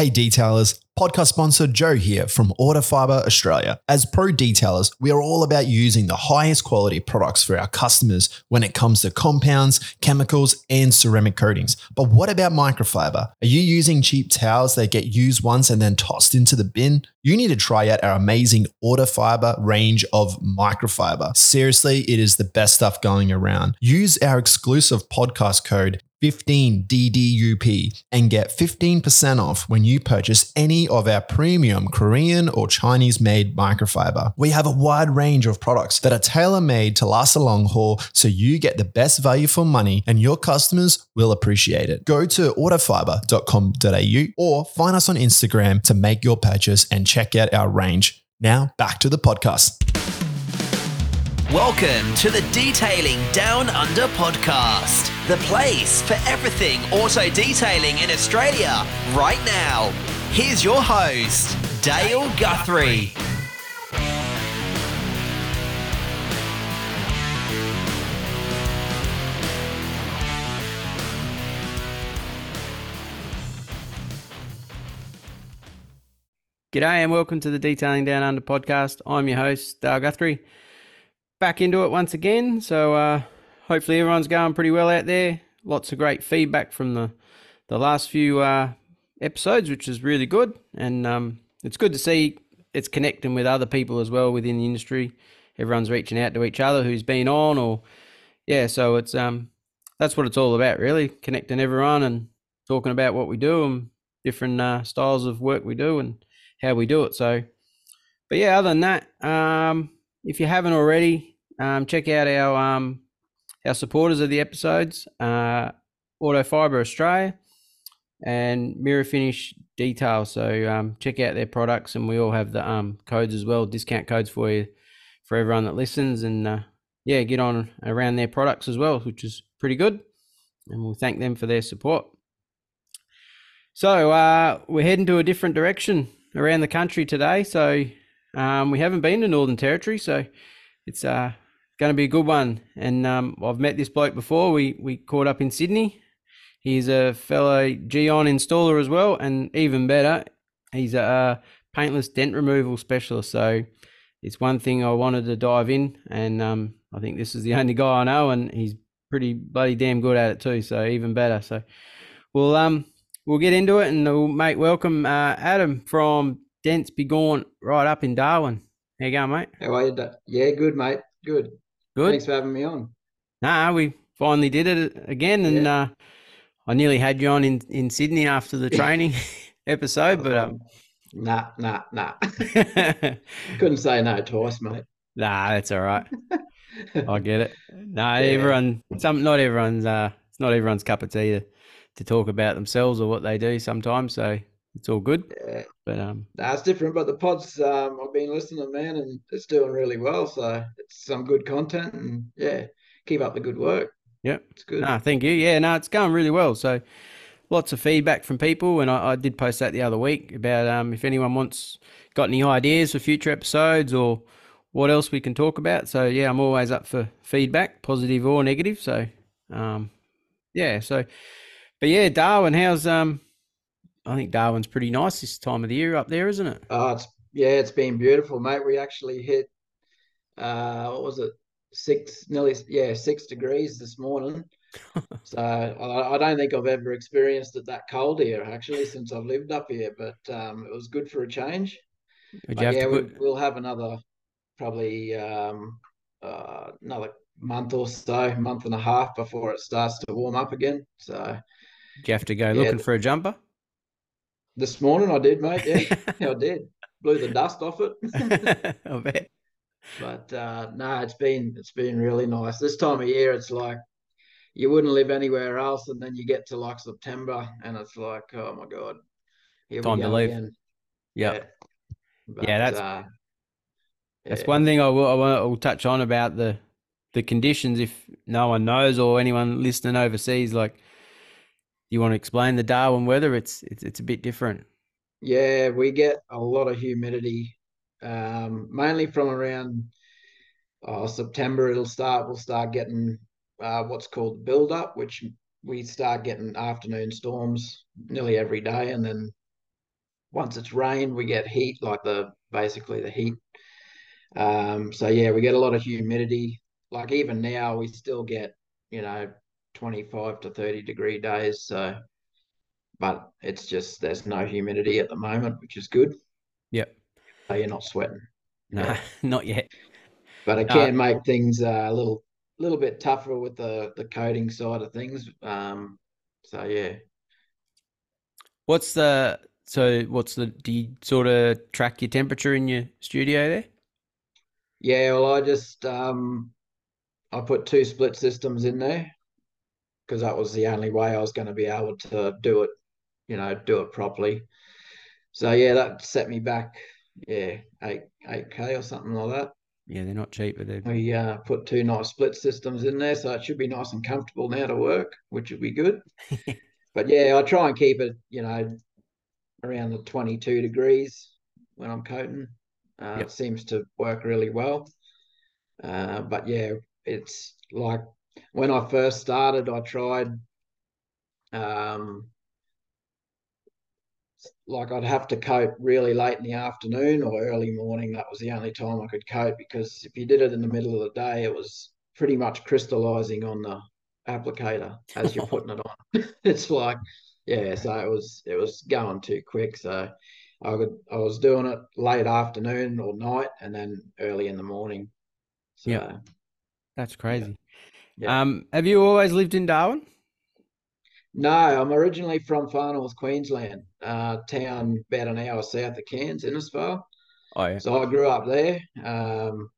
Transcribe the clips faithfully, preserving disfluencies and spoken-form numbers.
Hey detailers, podcast sponsor Joe here from Autofiber Australia. As pro detailers, we are all about using the highest quality products for our customers when it comes to compounds, chemicals, and ceramic coatings. But what about microfiber? Are you using cheap towels that get used once and then tossed into the bin? You need to try out our amazing Autofiber range of microfiber. Seriously, it is the best stuff going around. Use our exclusive podcast code fifteen D D U P and get fifteen percent off when you purchase any of our premium Korean or Chinese made microfiber. We have a wide range of products that are tailor made to last a long haul, so you get the best value for money and your customers will appreciate it. Go to autofiber dot com dot A U or find us on Instagram to make your purchase and check out our range. Now back to the podcast. Welcome to the Detailing Down Under podcast, the place for everything auto detailing in Australia right now. Here's your host, Dale Guthrie. G'day and welcome to the Detailing Down Under podcast. I'm your host, Dale Guthrie. Back into it once again, so uh, hopefully everyone's going pretty well out there. Lots of great feedback from the, the last few uh, episodes, which is really good, and um, it's good to see it's connecting with other people as well within the industry. Everyone's reaching out to each other who's been on, or yeah, so it's um that's what it's all about really, connecting everyone and talking about what we do and different uh, styles of work we do and how we do it. So, but yeah, other than that, um, if you haven't already, Um, check out our um, our supporters of the episodes, uh, Autofiber Australia and Mirror Finish Detail. So um, check out their products, and we all have the um, codes as well, discount codes for you, for everyone that listens. And uh, yeah, get on around their products as well, which is pretty good. And we'll thank them for their support. So uh, we're heading to a different direction around the country today. So um, we haven't been to Northern Territory, so it's uh. going to be a good one, and um, I've met this bloke before. We we caught up in Sydney. He's a fellow Gyeon installer as well, and even better, he's a, a paintless dent removal specialist. So it's one thing I wanted to dive in, and um, I think this is the only guy I know, and he's pretty bloody damn good at it too. So even better. So we'll um we'll get into it, and we'll mate welcome uh, Adam from Dents Be Gone right up in Darwin. How you going, mate? How are you? Yeah, good, mate. Good. Good. Thanks for having me on. Nah, we finally did it again, and yeah. uh, I nearly had you on in, in Sydney after the training episode, but um, nah, nah, nah. Couldn't say no twice, mate. Nah, that's all right. I get it. No, nah, yeah. everyone, some not everyone's, uh, it's not everyone's cup of tea to, to talk about themselves or what they do sometimes, so it's all good. Yeah, but um, nah, it's different. But the pods, um, I've been listening, man, and it's doing really well. So it's some good content, and yeah, keep up the good work. Yeah, it's good. Nah, thank you. Yeah, no, nah, it's going really well. So lots of feedback from people, and I, I did post that the other week about um, if anyone wants got any ideas for future episodes or what else we can talk about. So yeah, I'm always up for feedback, positive or negative. So um, yeah. So, but yeah, Darwin, how's um. I think Darwin's pretty nice this time of the year up there, isn't it? Oh, it's, yeah, it's been beautiful, mate. We actually hit, uh, what was it, six, nearly, yeah, six degrees this morning. So I, I don't think I've ever experienced it that cold here, actually, since I've lived up here. But um, it was good for a change. But yeah, we, put... we'll have another, probably um, uh, another month or so, month and a half before it starts to warm up again. So do you have to go yeah, looking for a jumper? This morning I did, mate. Yeah, I did. Blew the dust off it. I bet. But uh, no, it's been it's been really nice. This time of year, it's like you wouldn't live anywhere else, and then you get to like September, and it's like, oh my god, here time we go to leave. Again. Yep. Yeah, but, yeah, that's uh, that's yeah. one thing I will I will I'll touch on about the the conditions. If no one knows or anyone listening overseas, like. You want to explain the Darwin weather? It's it's it's a bit different. Yeah, we get a lot of humidity, um, mainly from around oh, September. It'll start. We'll start getting uh, what's called build-up, which we start getting afternoon storms nearly every day, and then once it's rained, we get heat, like the basically the heat. Um, so yeah, we get a lot of humidity. Like even now, we still get, you know, twenty-five to thirty degree days. So, but it's just, there's no humidity at the moment, which is good. Yep. So you're not sweating. No, yeah. Not yet. But it can no. make things uh, a little, little bit tougher with the the coating side of things. Um, so yeah. What's the so? What's the? Do you sort of track your temperature in your studio there? Yeah, well, I just um, I put two split systems in there because that was the only way I was going to be able to do it, you know, do it properly. So yeah, that set me back, yeah, eight eight k or something like that. Yeah, they're not cheap, but they we uh, put two nice split systems in there, so it should be nice and comfortable now to work, which would be good. But yeah, I try and keep it, you know, around the twenty-two degrees when I'm coating. Uh, yep. It seems to work really well. Uh, but yeah, it's like when I first started, I tried, um, like I'd have to coat really late in the afternoon or early morning. That was the only time I could coat, because if you did it in the middle of the day, it was pretty much crystallizing on the applicator as you're putting it on. It's like, yeah, so it was it was going too quick. So I could I was doing it late afternoon or night, and then early in the morning. So, yeah, that's crazy. Yeah. Yeah. Um, have you always lived in Darwin? No, I'm originally from Far North Queensland, uh, town about an hour south of Cairns, Innisfail. Oh yeah. So I grew up there, um,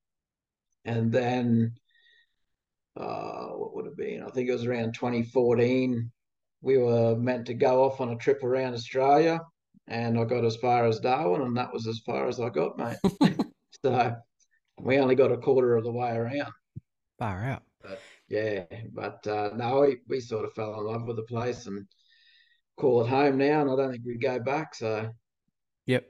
and then. Uh, what would it be? I think it was around twenty fourteen. We were meant to go off on a trip around Australia, and I got as far as Darwin, and that was as far as I got, mate. So we only got a quarter of the way around. Far out. But, yeah, but uh, no, we, we sort of fell in love with the place and call it home now, and I don't think we'd go back. So, yep.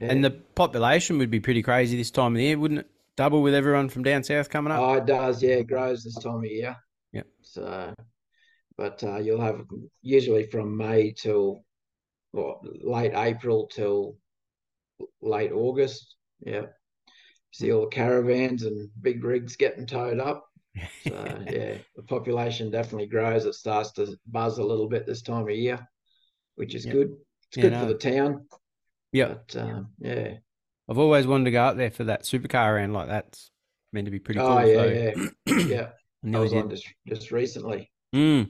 Yeah. And the population would be pretty crazy this time of year, wouldn't it? Double with everyone from down south coming up. Oh, it does, yeah. It grows this time of year. Yep. So, but uh, you'll have usually from May till well, late April till late August. Yeah. See all the caravans and big rigs getting towed up. So, yeah, the population definitely grows. It starts to buzz a little bit this time of year, which is yep. good. It's yeah, good no. for the town. Yep. But, um, yeah. Yeah. I've always wanted to go up there for that supercar round. Like that's meant to be pretty cool. Oh yeah, so, yeah, yeah. I, I was did. on just, just recently. Mm.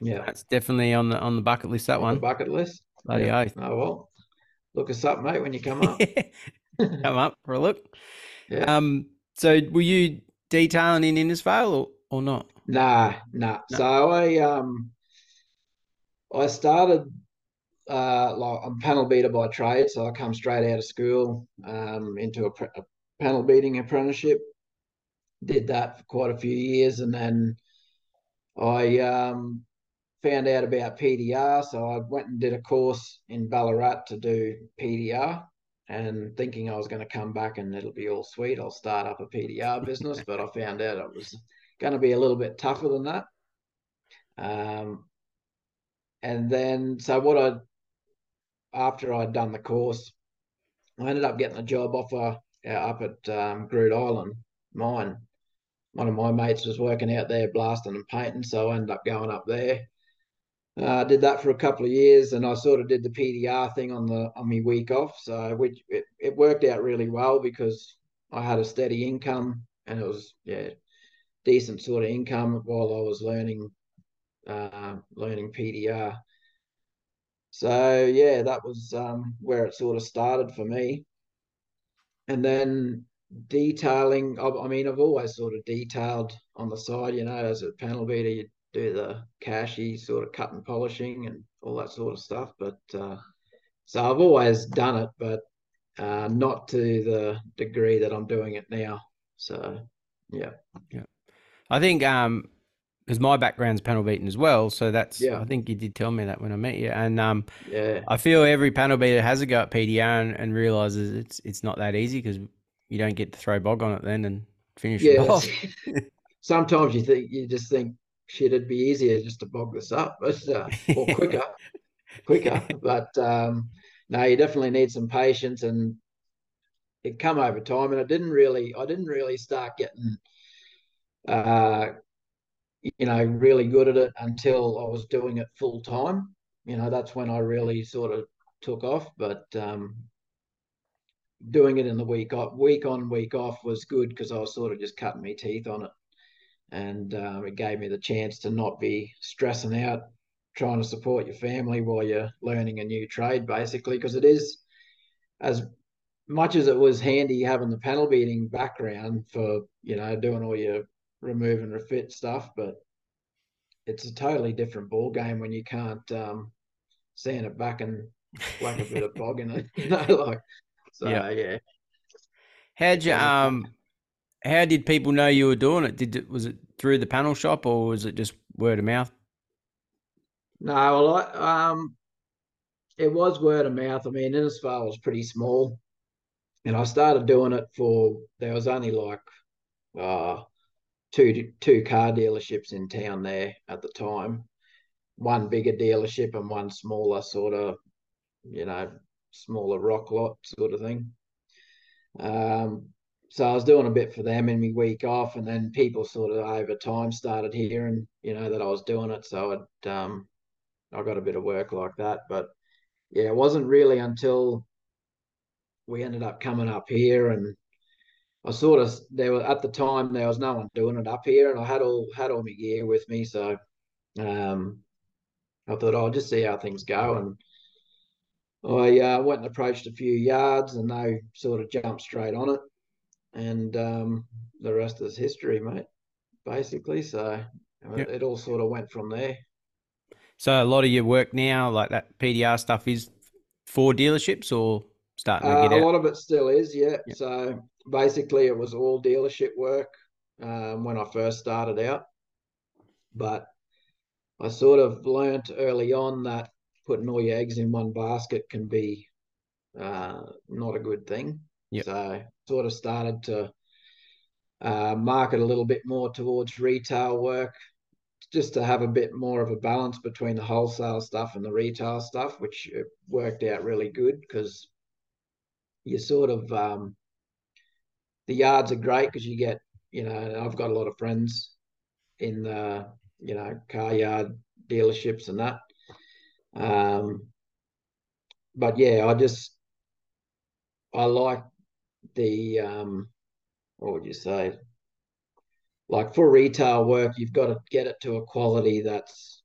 Yeah, that's definitely on the on the bucket list. That on one the bucket list. Bloody yeah. oath. Oh well, look us up, mate, when you come up. Come up for a look. Yeah. Um. So, were you detailing in Innisfail or or not? Nah, nah. No. So I um, I started. Uh, like I'm panel beater by trade, so I come straight out of school um, into a, a panel beating apprenticeship. Did that for quite a few years, and then I um, found out about P D R, so I went and did a course in Ballarat to do P D R, and thinking I was going to come back and it'll be all sweet, I'll start up a P D R business, but I found out it was going to be a little bit tougher than that. Um, and then, so what I after I'd done the course, I ended up getting a job offer uh, up at um, Groot Island mine. One of my mates was working out there blasting and painting, so I ended up going up there. I uh, did that for a couple of years, and I sort of did the P D R thing on the on my week off. So which it, it worked out really well because I had a steady income, and it was yeah decent sort of income while I was learning uh, learning P D R. So, yeah, that was um, where it sort of started for me. And then detailing, I, I mean, I've always sort of detailed on the side, you know, as a panel beater, you do the cashy sort of cut and polishing and all that sort of stuff. But uh, so I've always done it, but uh, not to the degree that I'm doing it now. So, yeah. Yeah. I think um because my background's panel beating as well, so that's yeah. I think you did tell me that when I met you, and um, yeah, I feel every panel beater has a go at P D R and, and realizes it's it's not that easy because you don't get to throw bog on it then and finish yeah, it off. Sometimes you think you just think shit, it'd be easier just to bog this up, but uh, or quicker, quicker. But um, no, you definitely need some patience, and it come over time. And I didn't really, I didn't really start getting, uh, you know, really good at it until I was doing it full time. You know, that's when I really sort of took off. But um, doing it in the week off, week on, week off was good, because I was sort of just cutting my teeth on it. And um, it gave me the chance to not be stressing out trying to support your family while you're learning a new trade, basically, because it is, as much as it was handy having the panel beating background for, you know, doing all your remove and refit stuff, but it's a totally different ball game when you can't um, sand it back and whack a bit of bog in it, you know, like, so yeah. yeah. How'd you, um, how did people know you were doing it? Did was it through the panel shop, or was it just word of mouth? No, well, I, um, it was word of mouth. I mean, Innisfail was pretty small, and I started doing it for, there was only like uh, two two car dealerships in town there at the time, one bigger dealership and one smaller sort of, you know, smaller rock lot sort of thing. Um. So I was doing a bit for them in my week off, and then people sort of over time started hearing, you know, that I was doing it. So I'd, um, I got a bit of work like that. But yeah, it wasn't really until we ended up coming up here, and I sort of, there were, at the time there was no one doing it up here, and I had all had all my gear with me. So um, I thought, oh, I'll just see how things go. And I uh, went and approached a few yards, and they sort of jumped straight on it. And um, the rest is history, mate, basically. So yep. It all sort of went from there. So a lot of your work now, like that P D R stuff, is for dealerships or starting to get uh, out? A lot of it still is, yeah. Yep. So basically it was all dealership work um, when I first started out. But I sort of learnt early on that putting all your eggs in one basket can be uh, not a good thing. Yep. So sort of started to uh, market a little bit more towards retail work, just to have a bit more of a balance between the wholesale stuff and the retail stuff, which worked out really good, because you sort of, um, the yards are great because you get, you know, I've got a lot of friends in the, you know, car yard dealerships and that. Um, but yeah, I just, I like the, um, what would you say? Like, for retail work, you've got to get it to a quality that's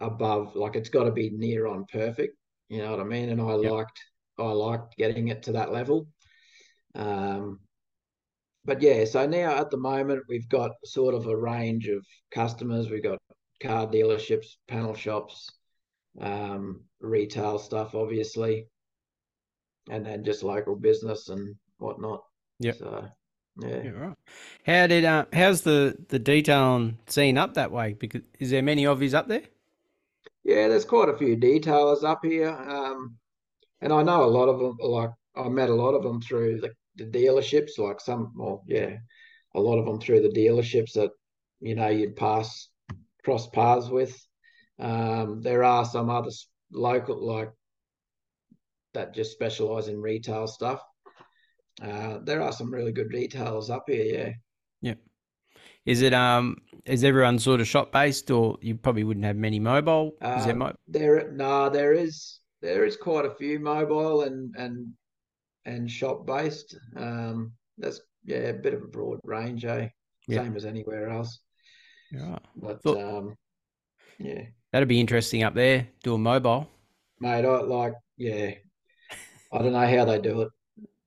above, like, it's got to be near on perfect. You know what I mean? And I yep. liked, I liked getting it to that level. Um, but yeah, so now at the moment, we've got sort of a range of customers. We've got car dealerships, panel shops, um, retail stuff, obviously. And then just local business and whatnot. Yep. So, yeah. Yeah. Right. How did uh, how's the the detailing scene up that way? Because is there many of yous up there? Yeah, there's quite a few detailers up here, um, and I know a lot of them. Like, I met a lot of them through the, the dealerships. Like some, well, yeah, a lot of them through the dealerships that, you know, you'd pass cross paths with. Um, there are some other local, like, that just specialize in retail stuff. Uh, there are some really good retailers up here, yeah. Yeah. Is it um is everyone sort of shop based, or you probably wouldn't have many mobile? Is um, there mo there no, there is there is quite a few mobile and and and shop based. Um that's yeah, a bit of a broad range, eh? Yeah. Same as anywhere else. Yeah. But Look, um yeah. That'd be interesting up there, doing mobile. Mate, I like yeah. I don't know how they do it.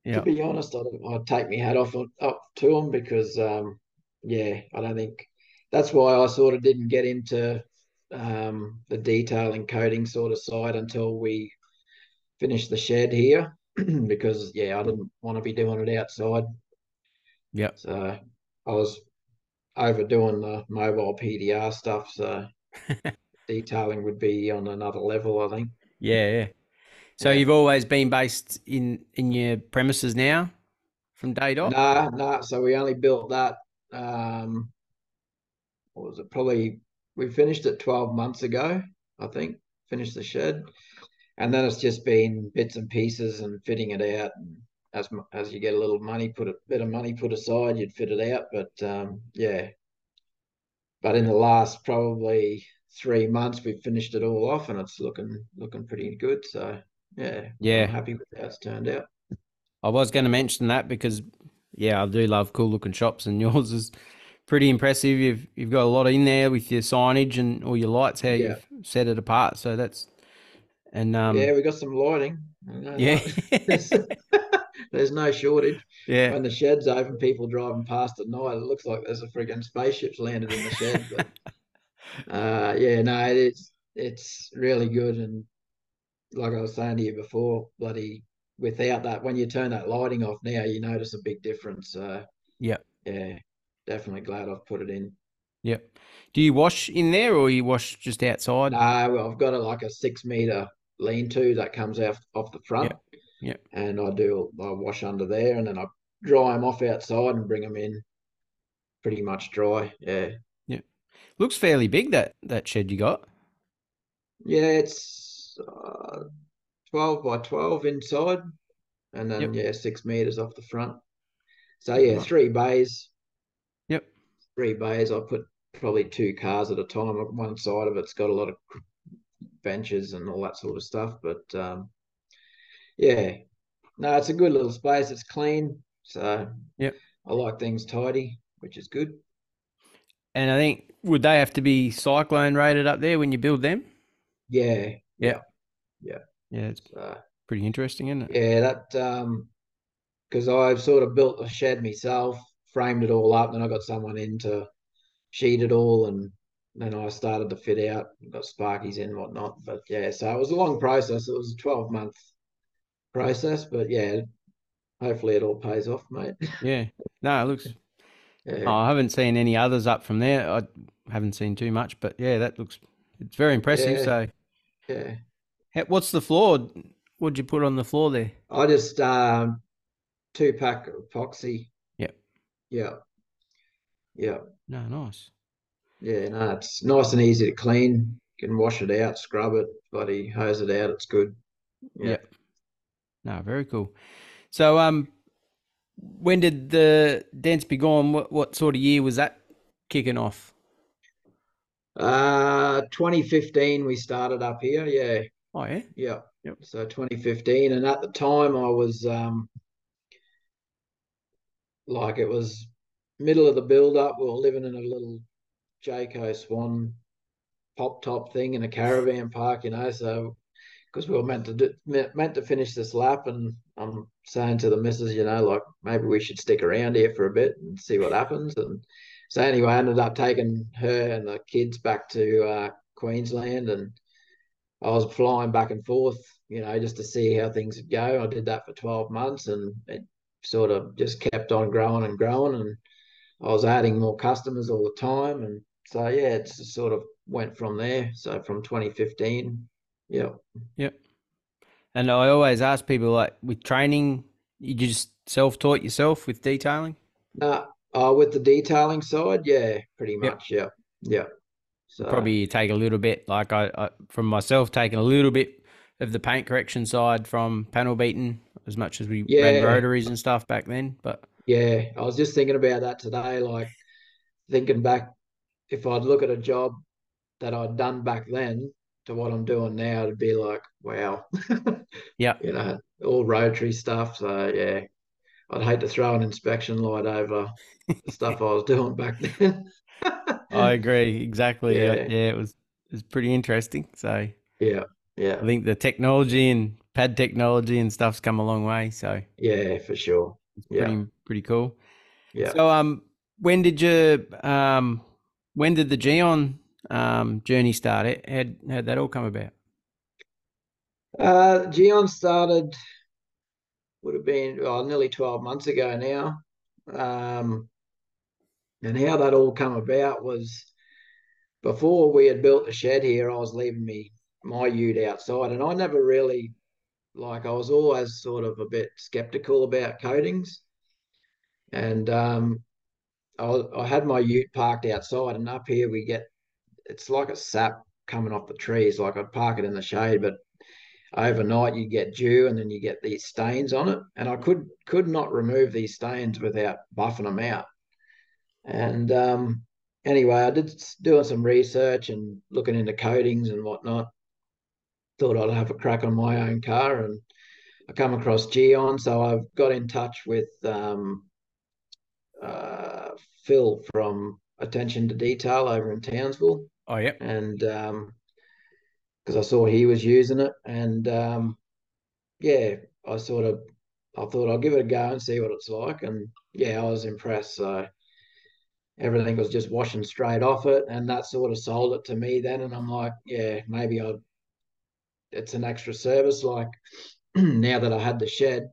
Yep. To be honest, I'd, I'd take my hat off up to them, because, um, yeah, I don't think – that's why I sort of didn't get into um, the detail and coding sort of side until we finished the shed here because, yeah, I didn't want to be doing it outside. Yeah. So I was overdoing the mobile P D R stuff, so detailing would be on another level, I think. Yeah, yeah. So you've always been based in, in your premises now from day dot? No, no. So we only built that, um, what was it? Probably we finished it twelve months ago, I think, finished the shed. And then it's just been bits and pieces and fitting it out. And as as you get a little money, put a bit of money put aside, you'd fit it out. But um, yeah, but in the last probably three months, we've finished it all off, and it's looking looking pretty good. So yeah, yeah, I'm happy with how it's turned out. I was going to mention that because yeah, I do love cool looking shops, and yours is pretty impressive. You've you've got a lot in there with your signage and all your lights. How yeah. you've set it apart. So that's. And um yeah, we got some lighting. Yeah. there's, there's no shortage. Yeah. When the shed's open, people driving past at night, it looks like there's a friggin' spaceship's landed in the shed. But uh yeah, no, it's it's really good. And like I was saying to you before, bloody without that, when you turn that lighting off now, you notice a big difference. Uh yeah. Yeah. Definitely glad I've put it in. Yep. Do you wash in there or you wash just outside? No, well, I've got a like a six meter lean-to that comes out off the front. Yeah. Yep. And I do, I wash under there, and then I dry them off outside and bring them in pretty much dry. Yeah. Yeah. Looks fairly big, that, that shed you got. Yeah, it's uh, twelve by twelve inside, and then, yep. yeah, six meters off the front. So, yeah, three bays. Yep. Three bays. I put probably two cars at a time. One side of it's got a lot of benches and all that sort of stuff, but um yeah, no, it's a good little space. It's clean, so yeah, I like things tidy, which is good. And I think, would they have to be cyclone rated up there when you build them? Yeah, yeah, yeah, yeah. It's so, pretty interesting, isn't it? Yeah, that um because I've sort of built a shed myself, framed it all up, and I got someone in to sheet it all, and then I started to fit out, got sparkies in and whatnot. But yeah, so it was a long process. It was a twelve month process, but yeah, hopefully it all pays off, mate. Yeah, no, it looks, yeah. Oh, I haven't seen any others up from there. I haven't seen too much, but yeah, that looks, it's very impressive. Yeah. So yeah. How, what's the floor? What'd you put on the floor there? I just, um, two pack epoxy. Yep. Yeah. Yeah. No, nice. Yeah, no, it's nice and easy to clean. You can wash it out, scrub it, bloody hose it out. It's good. Yeah. Yep. No, very cool. So, um, when did the Dents Be Gone? What, what sort of year was that kicking off? Uh, twenty fifteen we started up here. Yeah. Oh yeah. Yeah. Yep. So twenty fifteen, and at the time I was um, like it was. middle of the build-up, we were living in a little Jayco Swan pop-top thing in a caravan park, you know, so because we were meant to do, meant to finish this lap, and I'm saying to the missus, you know, like, maybe we should stick around here for a bit and see what happens. And so anyway, I ended up taking her and the kids back to uh, Queensland, and I was flying back and forth, you know, just to see how things would go. I did that for twelve months, and it sort of just kept on growing and growing, and I was adding more customers all the time. And so, yeah, it sort of went from there. So from twenty fifteen, yeah. Yep. And I always ask people, like, with training, you just self-taught yourself with detailing? No, uh, with the detailing side, yeah, pretty much, yeah. Yeah. So probably take a little bit, like I, I from myself, taking a little bit of the paint correction side from panel beating, as much as we yeah. ran rotaries and stuff back then, but... Yeah, I was just thinking about that today, like thinking back, if I'd look at a job that I'd done back then to what I'm doing now, it'd be like, wow. Yeah. You know, all rotary stuff. So, yeah, I'd hate to throw an inspection light over the stuff I was doing back then. I agree. Exactly. Yeah, yeah, it was, it was pretty interesting. So, yeah, yeah. I think the technology and pad technology and stuff's come a long way. So, yeah, for sure. Yeah. Pretty, pretty cool. Yeah. So, um, when did you, um, when did the Gyeon, um, journey start? It had, how'd that all come about? Uh, Gyeon started, would have been oh, nearly twelve months ago now. Um, and how that all come about was before we had built the shed here, I was leaving me, my ute outside, and I never really, like I was always sort of a bit skeptical about coatings, and um, I, was, I had my ute parked outside, and up here we get, it's like a sap coming off the trees. Like I'd park it in the shade, but overnight you get dew and then you get these stains on it. And I could could not remove these stains without buffing them out. And um, anyway, I did doing some research and looking into coatings and whatnot. Thought I'd have a crack on my own car, and I come across Gyeon. So I've got in touch with um, uh, Phil from Attention to Detail over in Townsville. Oh, yeah. And um, because I saw he was using it, and um, yeah, I sort of I thought I'll give it a go and see what it's like. And yeah, I was impressed. So everything was just washing straight off it, and that sort of sold it to me then. And I'm like, yeah, maybe I. It's an extra service. Like now that I had the shed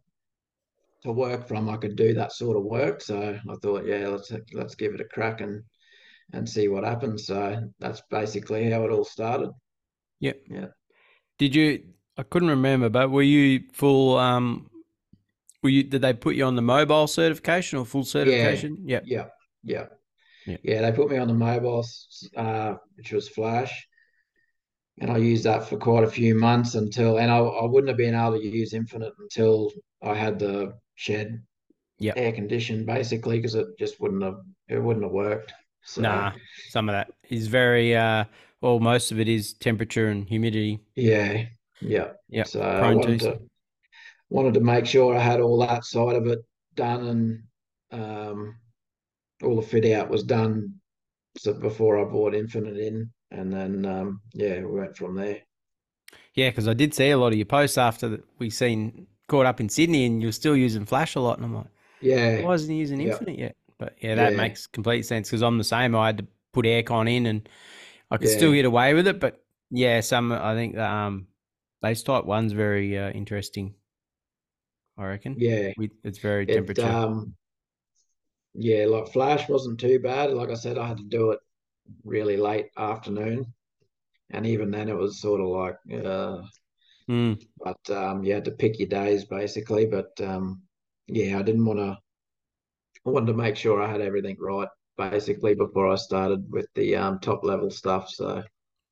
to work from, I could do that sort of work. So I thought, yeah, let's let's give it a crack and and see what happens. So that's basically how it all started. Yeah, yeah. Did you? I couldn't remember, but were you full? Um, were you? Did they put you on the mobile certification or full certification? Yeah, yeah, yeah, yeah. yeah. yeah they put me on the mobile, uh, which was Flash. And I used that for quite a few months until, and I, I wouldn't have been able to use Infinite until I had the shed yeah, air conditioned, basically, because it just wouldn't have, it wouldn't have worked. So, nah, some of that is very, uh, well, most of it is temperature and humidity. Yeah, yeah, yeah. So I wanted to, wanted to make sure I had all that side of it done, and um, all the fit out was done so before I bought Infinite in. And then, um, yeah, we went from there. Yeah, because I did see a lot of your posts after we seen caught up in Sydney, and you're still using Flash a lot. And I'm like, yeah, why isn't he using Infinite yet? But yeah, that yeah. makes complete sense, because I'm the same. I had to put aircon in, and I could yeah. still get away with it. But yeah, some I think the, um, base type one's very uh, interesting, I reckon. Yeah, With, it's very temperature. It, um, yeah, like Flash wasn't too bad. Like I said, I had to do it really late afternoon, and even then it was sort of like uh mm. but um you had to pick your days, basically. But um yeah, I didn't want to I wanted to make sure I had everything right, basically, before I started with the um top level stuff. So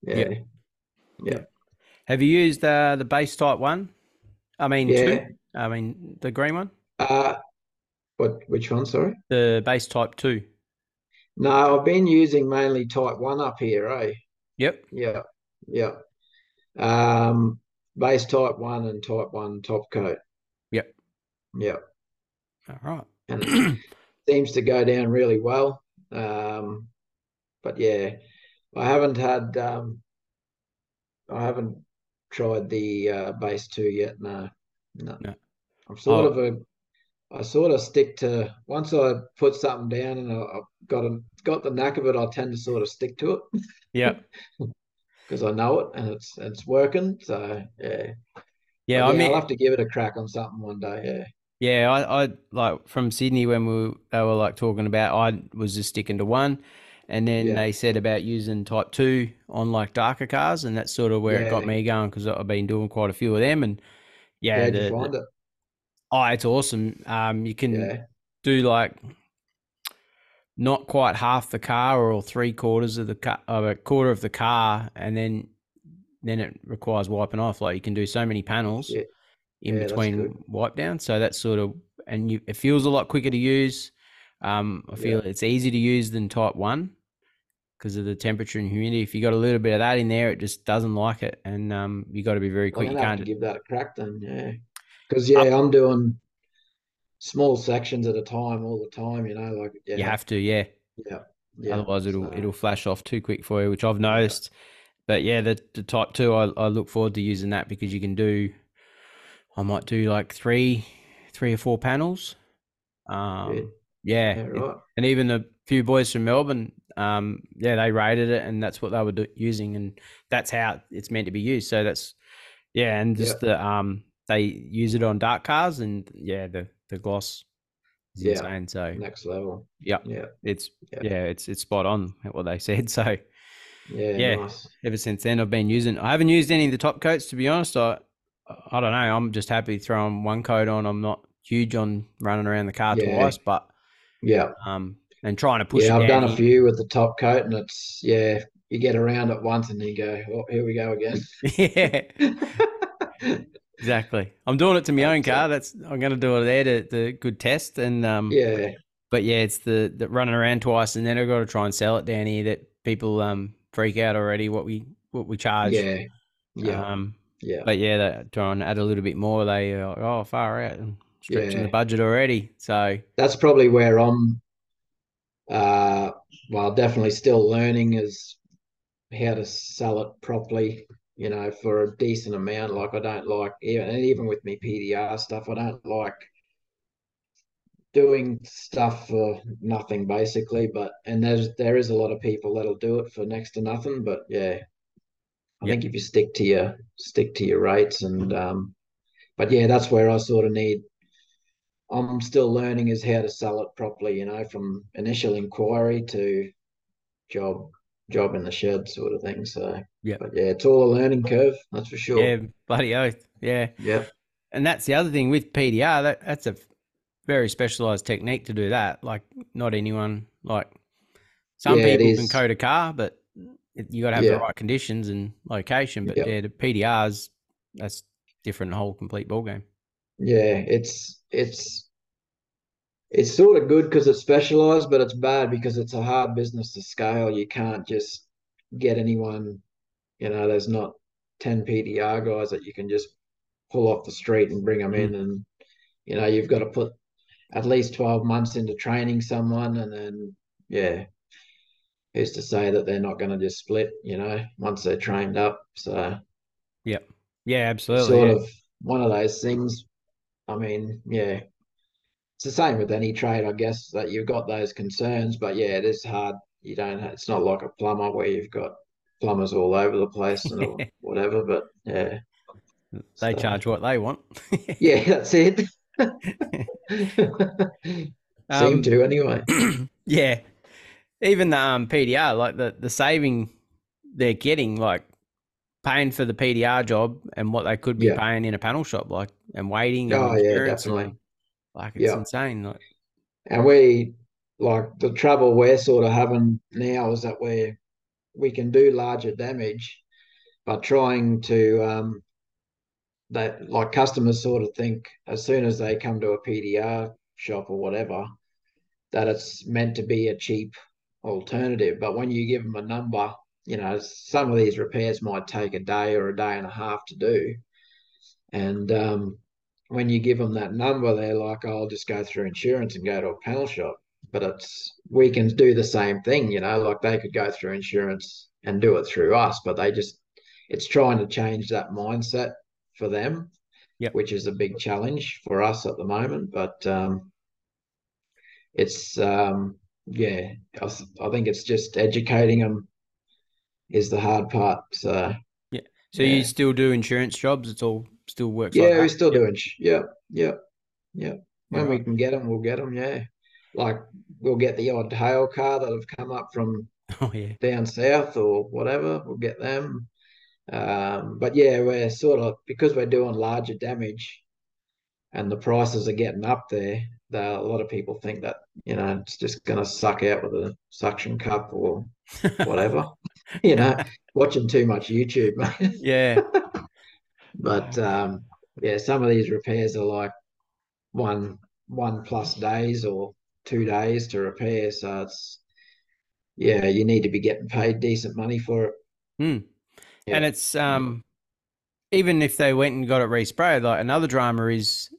yeah yeah, yeah. Have you used uh the base type one? I mean yeah. two? I mean the green one. Uh what which one, sorry? The base type two. No, I've been using mainly type one up here, eh? Yep. Yeah, yeah. Um, base type one and type one top coat. Yep. Yeah. All right. And it seems to go down really well. Um, but yeah, I haven't had, um, I haven't tried the uh, base two yet. No, no. no. I'm sort oh. of a, I sort of stick to, once I put something down and I've got a, got the knack of it, I tend to sort of stick to it. Yeah, because I know it and it's it's working. So yeah, yeah. But I yeah, mean, I'll have to give it a crack on something one day. Yeah, yeah. I, I like from Sydney when we were, they were like talking about, I was just sticking to one, and then yeah. they said about using type two on like darker cars, and that's sort of where yeah. it got me going, because I've been doing quite a few of them, and yeah, yeah the, you find it. Oh, it's awesome. Um, you can yeah. do like not quite half the car or three quarters of the car, or a quarter of the car, and then then it requires wiping off. Like you can do so many panels yeah. in yeah, between wipe down. So that's sort of, and you, it feels a lot quicker to use. Um, I feel yeah. it's easier to use than type one because of the temperature and humidity. If you got a little bit of that in there, it just doesn't like it, and um, you got to be very quick. Well, you can't give that a crack then. Yeah. Because, yeah, um, I'm doing small sections at a time all the time, you know. like yeah. You have to, yeah. Yeah. yeah. Otherwise, it'll so. it'll flash off too quick for you, which I've noticed. Yeah. But, yeah, the, the type two, I, I look forward to using that, because you can do – I might do like three three or four panels. Um, yeah. yeah. yeah right. And even a few boys from Melbourne, um, yeah, they rated it, and that's what they were do, using, and that's how it's meant to be used. So that's – yeah, and just yeah. the – um. they use it on dark cars, and yeah, the, the gloss is yeah. insane. So next level. Yeah. Yeah. It's yeah. yeah, it's it's spot on at what they said. So yeah, yeah. Nice. Ever since then I've been using I haven't used any of the top coats, to be honest. I I don't know. I'm just happy throwing one coat on. I'm not huge on running around the car yeah. twice, but yeah. Um and trying to push yeah, it. I've down done a few with the top coat, and it's yeah, you get around it once and then you go, oh, here we go again. yeah. Exactly. I'm doing it to my own car. That's I'm going to do it there to the good test. And um, yeah, but yeah, it's the, the running around twice, and then I've got to try and sell it down here. That people um freak out already what we what we charge. Yeah, yeah, um, yeah. But yeah, that trying to add a little bit more. They are like, oh, far out, and stretching yeah. the budget already. So that's probably where I'm. Uh, well, definitely still learning is how to sell it properly, you know, for a decent amount. Like I don't like, even, and even with my P D R stuff, I don't like doing stuff for nothing basically, but, and there's, there is a lot of people that'll do it for next to nothing, but yeah, I yep. think if you stick to your, stick to your rates and, um, but yeah, that's where I sort of need, I'm still learning is how to sell it properly, you know, from initial inquiry to job, job in the shed sort of thing. So yeah, but yeah, it's all a learning curve, that's for sure. Yeah, bloody oath. Yeah, yeah. And that's the other thing with P D R, that that's a very specialized technique to do that. Like not anyone, like some yeah, people can code a car, but you got to have yeah. the right conditions and location. But yep. yeah, the P D Rs, that's different, whole complete ball game. Yeah, it's it's it's sort of good because it's specialized, but it's bad because it's a hard business to scale. You can't just get anyone, you know, there's not ten P D R guys that you can just pull off the street and bring them mm. in. And, you know, you've got to put at least twelve months into training someone. And then, yeah, who's to say that they're not going to just split, you know, once they're trained up. So, yeah, yeah, absolutely. Sort yeah. of one of those things. I mean, yeah, it's the same with any trade, I guess, that you've got those concerns, but yeah, it is hard. You don't, it's not like a plumber where you've got plumbers all over the place and all, whatever, but yeah. They so. charge what they want. Yeah, that's it. Seem um, to anyway. Yeah. Even the um, P D R, like the, the saving they're getting, like, paying for the P D R job and what they could be yeah. paying in a panel shop, like, and waiting. Oh and yeah, definitely. And, like it's yeah. insane. Like, and we, like the trouble we're sort of having now is that we we can do larger damage, but trying to um, that like customers sort of think as soon as they come to a P D R shop or whatever that it's meant to be a cheap alternative. But when you give them a number. You know, some of these repairs might take a day or a day and a half to do. And um, when you give them that number, they're like, oh, I'll just go through insurance and go to a panel shop. But it's, we can do the same thing, you know, like they could go through insurance and do it through us, but they just, it's trying to change that mindset for them, yep. which is a big challenge for us at the moment. But um, it's, um, yeah, I, I think it's just educating them. Is the hard part. So yeah. So yeah. you still do insurance jobs? It's all still works. Yeah, like we still yep. do insurance. Yeah, yeah, yeah. When right. we can get them, we'll get them. Yeah, like we'll get the odd hail car that have come up from oh, yeah. down south or whatever. We'll get them. Um, but yeah, we're sort of because we're doing larger damage, and the prices are getting up there. That a lot of people think that you know it's just going to suck out with a suction cup or whatever. You know, watching too much YouTube, mate. Yeah. But um, yeah, some of these repairs are like one one plus days or two days to repair. So it's yeah, you need to be getting paid decent money for it. Mm. Yeah. And it's um, even if they went and got it resprayed, like another drama is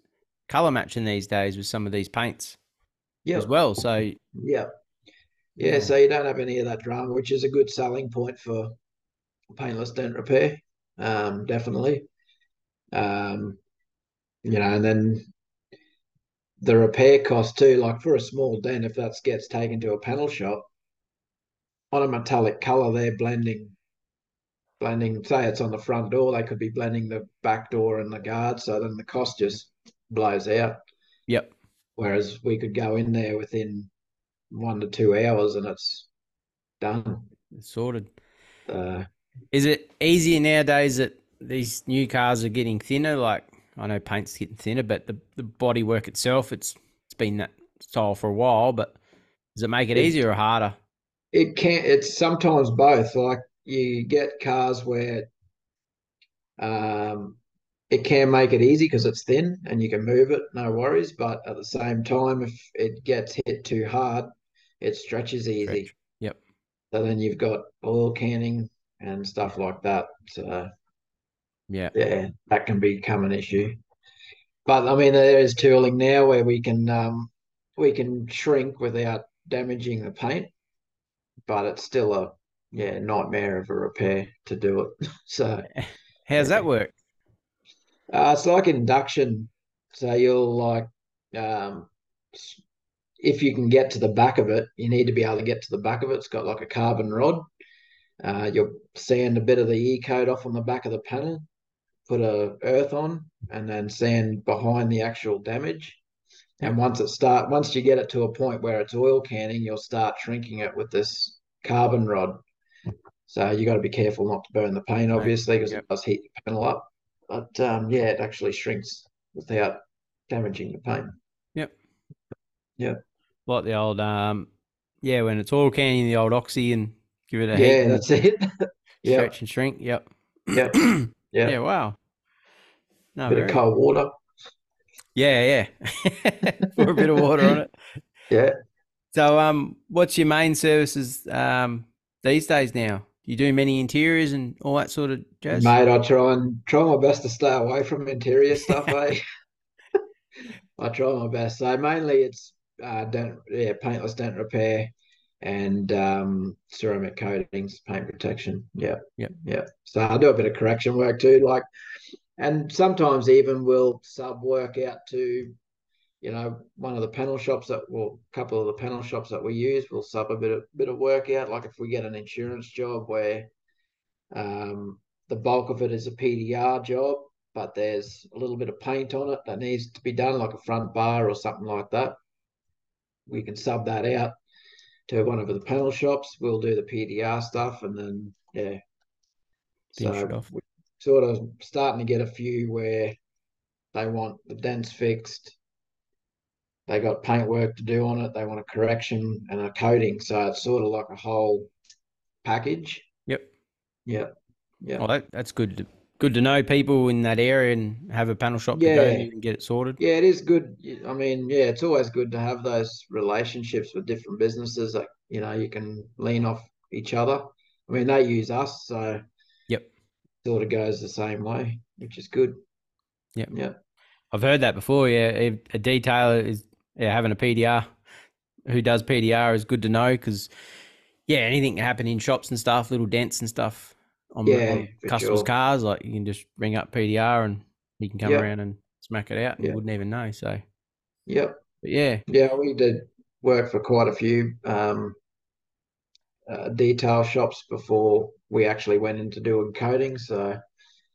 color matching these days with some of these paints. Yeah. As well. So yeah. Yeah, so you don't have any of that drama, which is a good selling point for paintless dent repair, um, definitely. Um, you know, and then the repair cost too, like for a small dent, if that gets taken to a panel shop, on a metallic colour, they're blending, blending, say it's on the front door, they could be blending the back door and the guard, so then the cost just blows out. Yep. Whereas we could go in there within one to two hours and it's done. It's sorted. Uh, is it easier nowadays that these new cars are getting thinner? Like I know paint's getting thinner, but the, the body work itself, it's it's been that style for a while, but does it make it, it easier or harder? It can, it's sometimes both. Like you get cars where um, it can make it easy because it's thin and you can move it, no worries. But at the same time, if it gets hit too hard, it stretches easy. Stretch. Yep. So then you've got oil canning and stuff like that. So yeah, yeah, that can become an issue. But I mean, there is tooling now where we can um, we can shrink without damaging the paint, but it's still a yeah nightmare of a repair to do it. So how's yeah. that work? Uh, it's like induction. So you'll like, um, if you can get to the back of it, you need to be able to get to the back of it. It's got like a carbon rod. Uh, you'll sand a bit of the E-coat off on the back of the panel, put a earth on, and then sand behind the actual damage. And once it start, once you get it to a point where it's oil canning, you'll start shrinking it with this carbon rod. So you got to be careful not to burn the paint, obviously, because yep. it does heat the panel up. But um, yeah, it actually shrinks without damaging the paint. Yep. Yep. Like the old, um, yeah, when it's oil canning, the old oxy and give it a yeah, heat. That's it. yep. Stretch and shrink. Yep. Yep. yep. Yeah. Wow. No, bit very... of cold water. Yeah, yeah. Pour a bit of water on it. Yeah. So, um, what's your main services um these days now? You do many interiors and all that sort of jazz? Mate, I try and try my best to stay away from interior stuff, eh? I try my best. So mainly it's uh, dent, yeah, paintless dent repair and um, ceramic coatings, paint protection. Yeah, yeah, yeah. So I do a bit of correction work too, like, and sometimes even we'll sub work out to, you know, one of the panel shops that, well, a couple of the panel shops that we use, we'll sub a bit of bit of work out. Like if we get an insurance job where um, the bulk of it is a P D R job, but there's a little bit of paint on it that needs to be done, like a front bar or something like that, we can sub that out to one of the panel shops. We'll do the P D R stuff and then, yeah. Finish so it off. We're sort of starting to get a few where they want the dents fixed, they got paint work to do on it, they want a correction and a coating. So it's sort of like a whole package. Yep. Yeah. Yeah. Oh, that, that's good. To, good to know people in that area and have a panel shop yeah. to go and get it sorted. Yeah, it is good. I mean, yeah, it's always good to have those relationships with different businesses that, you know, you can lean off each other. I mean, they use us. So yep. It sort of goes the same way, which is good. Yep. Yeah. I've heard that before. Yeah. A detailer is, yeah, having a P D R who does P D R is good to know because, yeah, anything can happen in shops and stuff, little dents and stuff on, yeah, on customers' sure. cars, like you can just ring up P D R and he can come yep. around and smack it out and yep. you wouldn't even know. So, yep. But yeah. Yeah, we did work for quite a few um, uh, detail shops before we actually went into doing coating. So,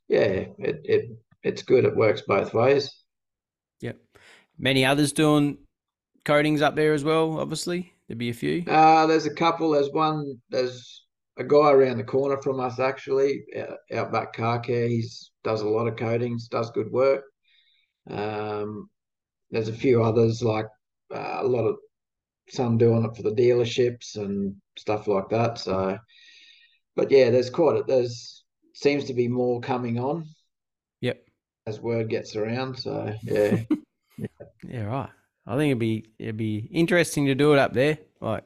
yeah, it, it it's good. It works both ways. Yep. Many others doing coatings up there as well, obviously. There'd be a few. Uh, there's a couple. There's one. There's a guy around the corner from us, actually, Outback Car Care. He does a lot of coatings, does good work. Um, there's a few others, like uh, a lot of some doing it for the dealerships and stuff like that. So, but yeah, there's quite a, there's seems to be more coming on. Yep. As word gets around. So, yeah. Yeah. yeah, right. I think it'd be it'd be interesting to do it up there, like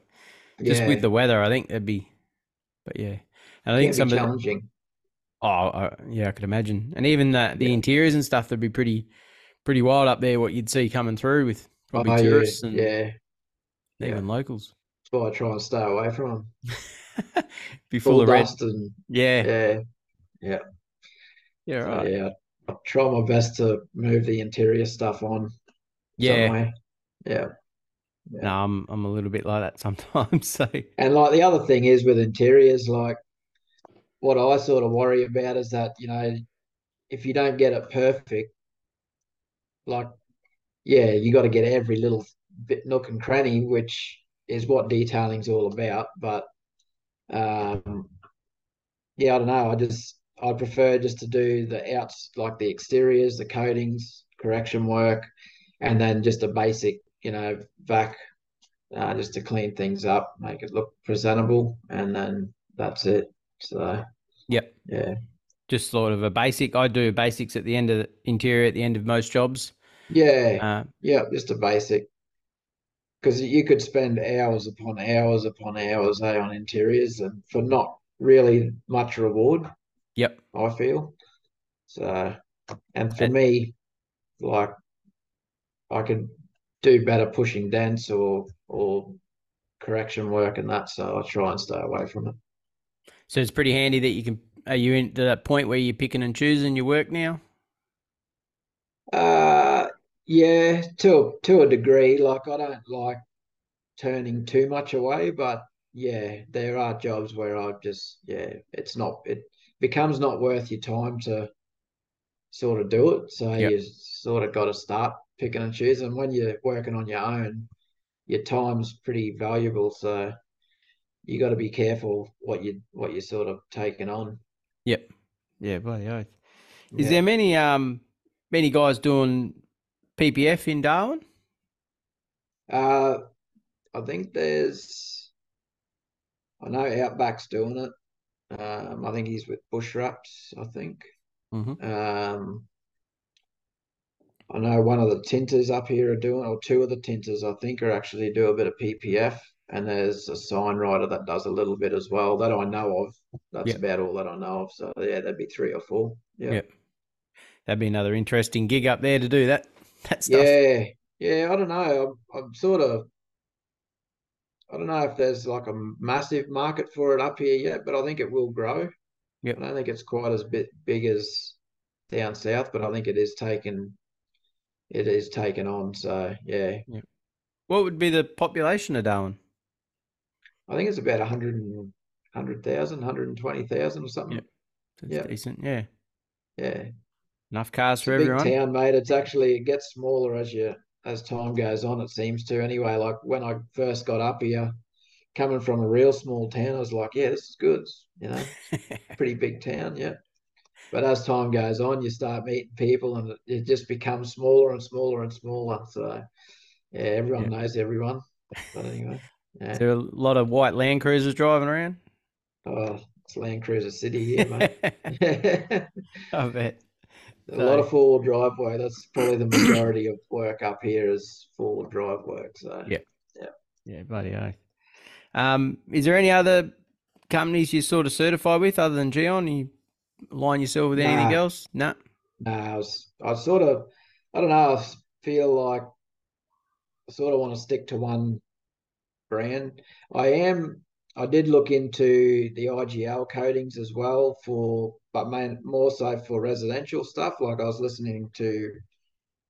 just yeah. with the weather. I think it'd be, but yeah, and I think some challenging. The, oh, I, yeah, I could imagine, and even the the yeah. interiors and stuff, that'd be pretty pretty wild up there. What you'd see coming through with probably oh, tourists yeah. and yeah, even yeah. locals. That's why I try and stay away from them. Be full, full of dust red. And yeah, yeah, yeah, yeah. Right. So, yeah, I try my best to move the interior stuff on. Yeah. yeah, yeah. No, I'm I'm a little bit like that sometimes. So, and like the other thing is with interiors, like what I sort of worry about is that, you know, if you don't get it perfect, like yeah, you got to get every little bit nook and cranny, which is what detailing's all about. But um, yeah, I don't know. I just I prefer just to do the outs, like the exteriors, the coatings, correction work. And then just a basic, you know, vac, uh, just to clean things up, make it look presentable, and then that's it. So, yep. Yeah. just sort of a basic. I do basics at the end of the interior at the end of most jobs. Yeah. Uh, yeah. Just a basic. Because you could spend hours upon hours upon hours hey, on interiors and for not really much reward. Yep. I feel. So, and for and, me, like I could do better pushing dents or, or correction work and that. So I try and stay away from it. So it's pretty handy that you can, are you into that point where you're picking and choosing your work now? Uh, yeah, to, to a degree. Like I don't like turning too much away, but yeah, there are jobs where I just, yeah, it's not, it becomes not worth your time to sort of do it. So yep. you sort of got to start picking and choosing. When you're working on your own, your time's pretty valuable. So you got to be careful what you, what you're sort of taking on. Yep. Yeah. Bloody oath. Is yeah. there many, um, many guys doing P P F in Darwin? Uh, I think there's, I know Outback's doing it. Um, I think he's with Bushraps, I think. Mm-hmm. Um, I know one of the tinters up here are doing, or two of the tinters, I think, are actually do a bit of P P F. And there's a sign writer that does a little bit as well that I know of. That's yep. about all that I know of. So, yeah, that'd be three or four. Yeah. Yep. That'd be another interesting gig up there to do that, that stuff. Yeah. Yeah, I don't know. I'm, I'm sort of, I don't know if there's like a massive market for it up here yet, but I think it will grow. Yep. I don't think it's quite as bit big as down south, but I think it is taken, it is taken on. So, yeah. Yep. What would be the population of Darwin? I think it's about one hundred thousand, one hundred twenty thousand or something. Yeah. Yep. Decent, yeah. Yeah. Enough cars it's for a big everyone. Town, mate. It's actually, it gets smaller as you as time goes on, it seems to. Anyway, like when I first got up here, coming from a real small town, I was like, yeah, this is good. You know, pretty big town, yeah. But as time goes on, you start meeting people and it just becomes smaller and smaller and smaller. So, yeah, everyone yeah. knows everyone. But anyway. Yeah. Is there a lot of white Land Cruisers driving around? Oh, it's Land Cruiser City here, mate. I bet. A so, lot of four-wheel drive work. That's probably the majority of work up here is four-wheel drive work. So yeah, yeah, yeah, bloody oath. Um, is there any other companies you sort of certify with other than Gyeon? You align yourself with nah. anything else? No, nah. no. Nah, I, was, I sort of, I don't know. I feel like I sort of want to stick to one brand. I am. I did look into the I G L coatings as well for, but man, more so for residential stuff. Like I was listening to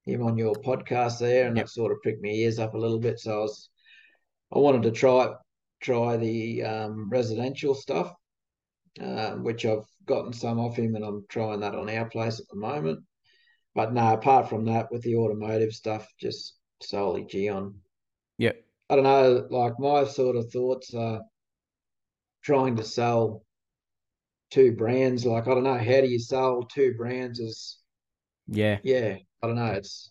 him on your podcast there, and yep. that sort of pricked my ears up a little bit. So I was, I wanted to try try the um, residential stuff, uh, which I've gotten some off him, and I'm trying that on our place at the moment. But no, apart from that, with the automotive stuff, just solely Gyeon. Yep. I don't know. Like my sort of thoughts are trying to sell two brands. Like, I don't know, how do you sell two brands as yeah. Yeah. I don't know. It's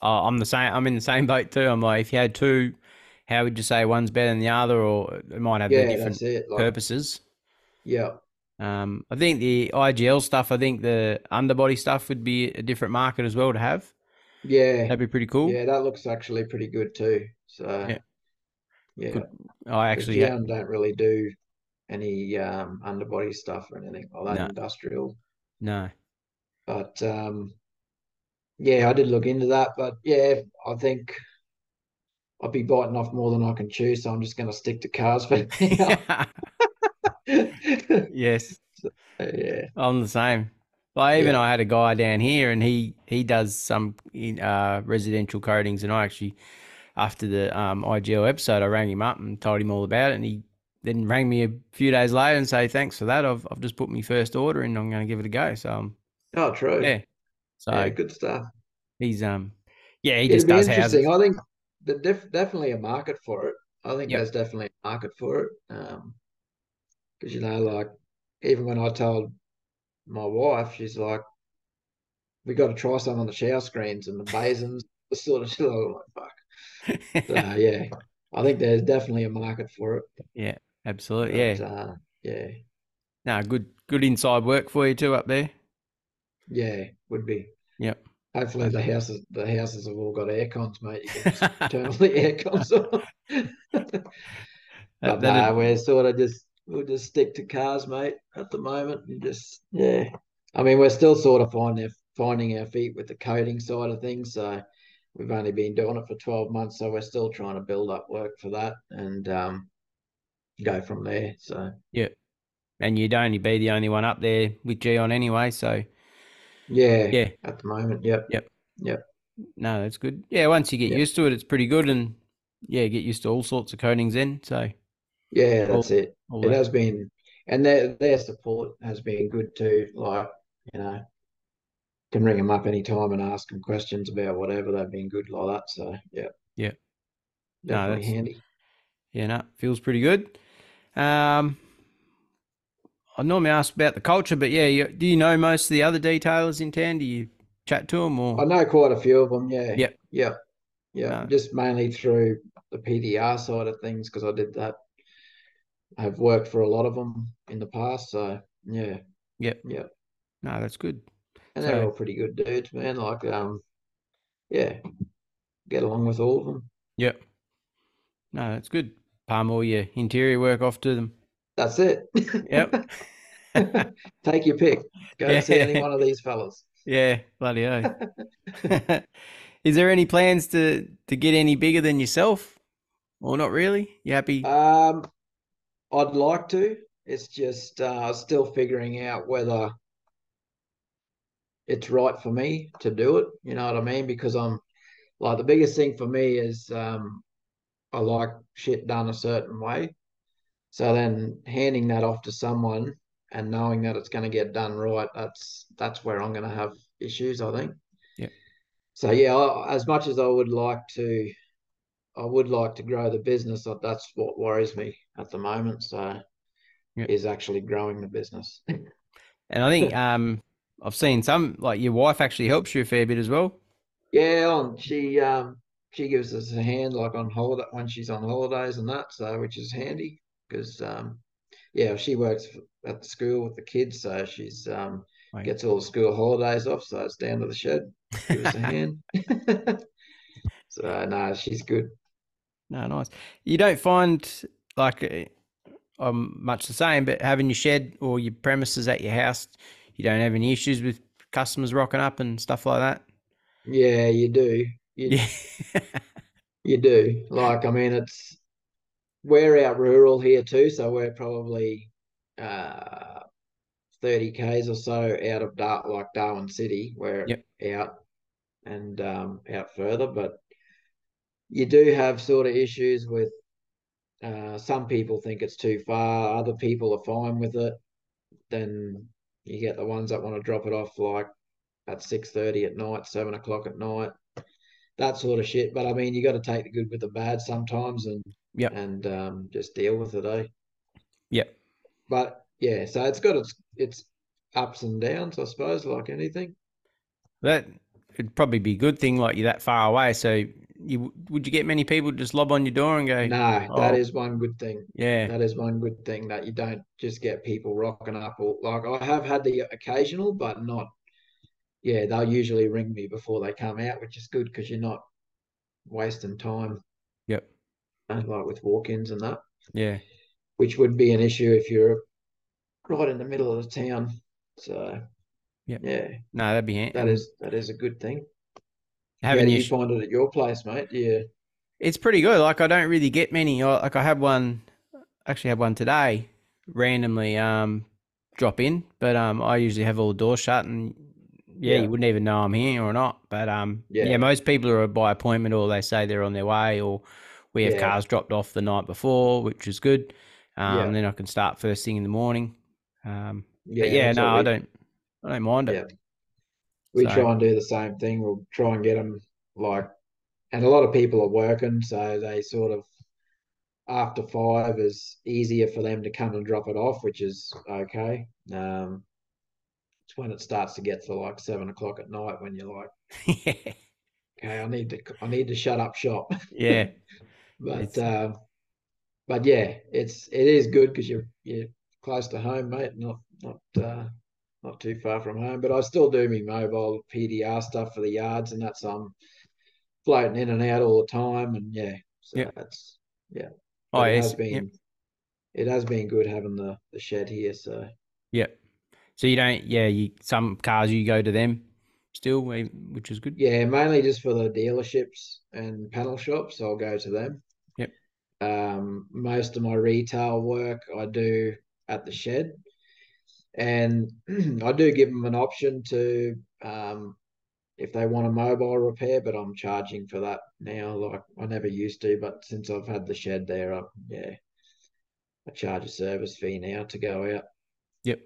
oh, I'm the same I'm in the same boat too. I'm like, if you had two, how would you say one's better than the other, or it might have yeah, different like, purposes. Yeah. Um I think the I G L stuff, I think the underbody stuff would be a different market as well to have. Yeah. That'd be pretty cool. Yeah, that looks actually pretty good too. So yeah. yeah. Good. I actually yeah. don't really do any um underbody stuff or anything like that no. industrial no but um yeah I did look into that, but yeah I think I'd be biting off more than I can chew, so I'm just going to stick to cars for now. Yes. So, yeah, I'm the same. Like even yeah. I had a guy down here and he he does some uh residential coatings, and I actually after the um I G L episode I rang him up and told him all about it, and he then rang me a few days later and say, thanks for that. I've I've just put my first order in and I'm going to give it a go. So, um, oh, true. Yeah. So yeah, good stuff. He's, um, yeah, he It'd just does interesting. Houses. I think there's def definitely a market for it. I think yep. there's definitely a market for it. Um, cause you know, like even when I told my wife, she's like, we got to try some on the shower screens and the basins, the sort of shit. I'm like, fuck. So yeah, I think there's definitely a market for it. Yeah. Absolutely, but, yeah, uh, yeah. No, good, good inside work for you too up there. Yeah, would be. Yep. Hopefully the houses, the houses have all got air cons, mate. You can just turn all the air cons on. But no, it... we're sort of just we'll just stick to cars, mate, at the moment, and just yeah. I mean, we're still sort of finding our, finding our feet with the coding side of things. So we've only been doing it for twelve months, so we're still trying to build up work for that and um, go from there. So yeah, and you'd only be the only one up there with Gyeon anyway, so. Yeah, yeah. At the moment, yep, yep, yep. No, that's good. Yeah, once you get yep. used to it, it's pretty good, and yeah, get used to all sorts of coatings then. So, yeah, all, that's it. It that. has been, and their their support has been good too. Like, you know, can ring them up any time and ask them questions about whatever. They've been good like that. So, yeah, yeah, definitely no, that's handy. Yeah, no, feels pretty good. Um. I normally ask about the culture, but yeah, you, do you know most of the other detailers in town? Do you chat to them or? I know quite a few of them, yeah. Yeah. Yeah. Yeah. No. Just mainly through the P D R side of things because I did that. I've worked for a lot of them in the past, so yeah. Yep. Yep. No, that's good. And so, they're all pretty good dudes, man. Like, um, yeah, get along with all of them. Yep. No, that's good. Palm all your interior work off to them. That's it. Yep. Take your pick. Go yeah. and see any one of these fellas. Yeah, bloody oh. Is there any plans to to get any bigger than yourself, or not really? You happy? Um, I'd like to. It's just uh, still figuring out whether it's right for me to do it. You know what I mean? Because I'm like the biggest thing for me is um, I like shit done a certain way. So then handing that off to someone and knowing that it's going to get done right, that's that's where I'm going to have issues, I think. Yeah. So, yeah, I, as much as I would like to, I would like to grow the business, that's what worries me at the moment, so yeah. is actually growing the business. And I think um, I've seen some, like your wife actually helps you a fair bit as well. Yeah, on, she um, she gives us a hand like on holiday when she's on holidays and that, so which is handy. Because um, yeah, she works at the school with the kids, so she's um right. gets all the school holidays off, so it's down to the shed. Give us a hand. So no, nah, she's good. No, nice. You don't find like I'm much the same, but having your shed or your premises at your house, you don't have any issues with customers rocking up and stuff like that. Yeah, you do. You, yeah. You do. Like I mean, it's. We're out rural here too, so we're probably uh, thirty k's or so out of Dar like Darwin City. We're yep. out and um, out further, but you do have sort of issues with uh, some people think it's too far. Other people are fine with it. Then you get the ones that want to drop it off like at six thirty at night, seven o'clock at night, that sort of shit. But I mean, you got to take the good with the bad sometimes, and yeah, and um, just deal with it, eh? Yeah. But yeah, so it's got its its ups and downs, I suppose, like anything. That would probably be a good thing, like you're that far away. So you would you get many people just lob on your door and go? No, oh. that is one good thing. Yeah, that is one good thing that you don't just get people rocking up. Or like I have had the occasional, but not. Yeah, they'll usually ring me before they come out, which is good because you're not wasting time. Yep. Like with walk-ins and that, yeah, which would be an issue if you're right in the middle of the town. So, yep. yeah, no, that'd be that is that is a good thing. Having you find it at your place, mate? Yeah, it's pretty good. Like I don't really get many. Like I had one, actually had one today, randomly um drop in, but um I usually have all the doors shut and yeah, yeah, you wouldn't even know I'm here or not. But um yeah, yeah most people are by appointment or they say they're on their way or. We have yeah. cars dropped off the night before, which is good. Um, yeah. And then I can start first thing in the morning. Um, yeah, yeah no, we, I don't, I don't mind it. Yeah. We so. try and do the same thing. We'll try and get them like, and a lot of people are working, so they sort of after five is easier for them to come and drop it off, which is okay. Um, it's when it starts to get to like seven o'clock at night when you're like, yeah. okay, I need to, I need to shut up shop. Yeah. But um, but yeah, it's it is good because you you close to home, mate. Not not uh, not too far from home, but I still do my mobile P D R stuff for the yards, and that's um floating in and out all the time. And yeah, so yep. that's yeah. Oh, it yes. has been yep. it has been good having the the shed here. So yeah, so you don't yeah you some cars you go to them still, which is good. Yeah, mainly just for the dealerships and panel shops, I'll go to them. Yep. Um, most of my retail work I do at the shed, and I do give them an option to um, if they want a mobile repair, but I'm charging for that now. Like I never used to, but since I've had the shed there, I, yeah, I charge a service fee now to go out. Yep.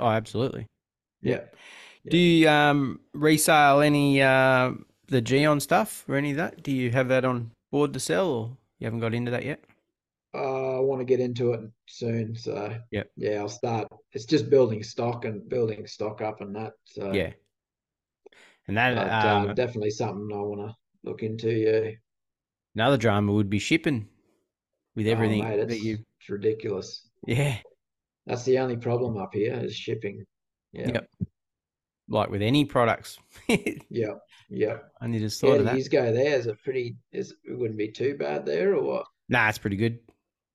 Oh, absolutely. Yeah. Yeah. Do you um, resale any uh, the Gyeon stuff or any of that? Do you have that on board to sell, or you haven't got into that yet? Uh, I want to get into it soon, so yeah, yeah, I'll start. It's just building stock and building stock up and that. So. Yeah, and that but, um, uh, definitely something I want to look into. Yeah, another drama would be shipping with everything. Oh, mate, it's, that you... it's ridiculous. Yeah, that's the only problem up here is shipping. Yeah. Yep. Like with any products. Yeah, yeah. I need to sort yeah, of that. These go there is a pretty. Is it wouldn't be too bad there or what? Nah, it's pretty good.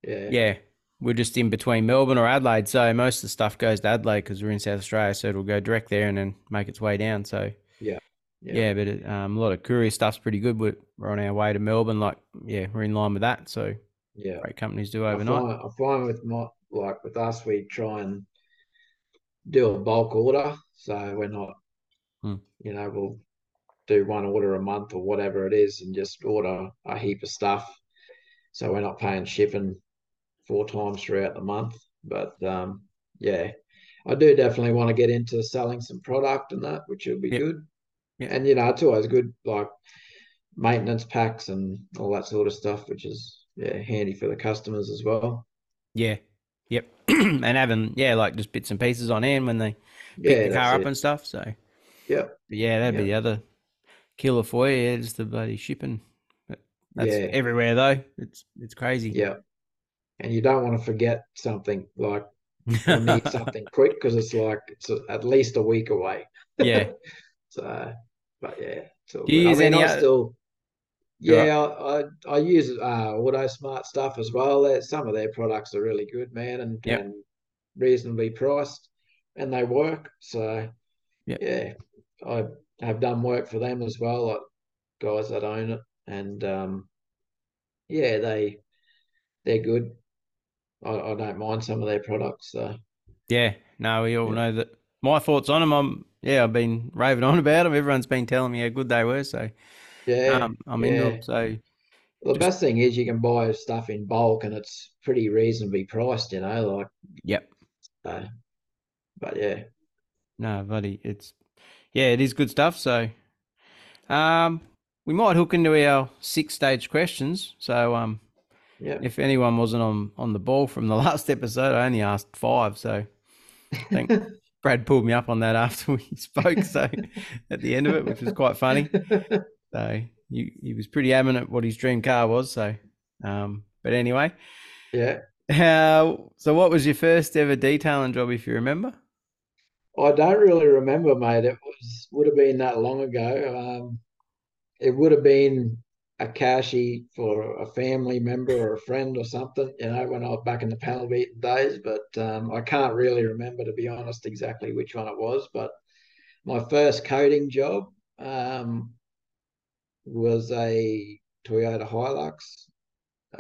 Yeah, yeah. We're just in between Melbourne or Adelaide, so most of the stuff goes to Adelaide because we're in South Australia, so it'll go direct there and then make its way down. So yeah, yeah. yeah but it, um, a lot of courier stuff's pretty good. We're, we're on our way to Melbourne, like yeah, we're in line with that. So yeah, great companies do overnight. I find, I find with my like with us, we try and do a bulk order. So we're not, hmm. you know, we'll do one order a month or whatever it is and just order a heap of stuff. So we're not paying shipping four times throughout the month. But, um, yeah, I do definitely want to get into selling some product and that, which will be yep. good. Yep. And, you know, it's always good, like maintenance packs and all that sort of stuff, which is yeah, handy for the customers as well. Yeah. Yep. And having, yeah, like just bits and pieces on hand when they pick yeah, the car up it. and stuff. So, yep. yeah, that'd yep. be the other killer for you. Yeah, just the bloody shipping. But that's yeah. everywhere, though. It's it's crazy. Yeah. And you don't want to forget something like you need something quick because it's like it's a, at least a week away. Yeah. So, but yeah. Do you good. use I mean, any I other... still, Yeah, right. I, I I use uh, AutoSmart stuff as well. They're, some of their products are really good, man, and, yep. and reasonably priced, and they work. So, yep. yeah, I have done work for them as well, like guys that own it, and um, yeah, they they're good. I, I don't mind some of their products. So. Yeah, no, we all yeah. know that. My thoughts on them, I'm yeah, I've been raving on about them. Everyone's been telling me how good they were, so. Yeah, um, I'm yeah. into it. So well, the just... best thing is you can buy stuff in bulk, and it's pretty reasonably priced. You know, like yep. So, but yeah, no, buddy, it's yeah, it is good stuff. So, um, we might hook into our six stage questions. So, um, yeah, if anyone wasn't on on the ball from the last episode, I only asked five. So, I think. Brad pulled me up on that after we spoke. So, at the end of it, which was quite funny. So he, he was pretty adamant what his dream car was. So, um, but anyway, yeah. Uh, so what was your first ever detailing job, if you remember? I don't really remember, mate. It was would have been that long ago. Um, it would have been a cashy for a family member or a friend or something, you know, when I was back in the panel beating days. But um, I can't really remember, to be honest, exactly which one it was. But my first coating job. Um, was a Toyota Hilux.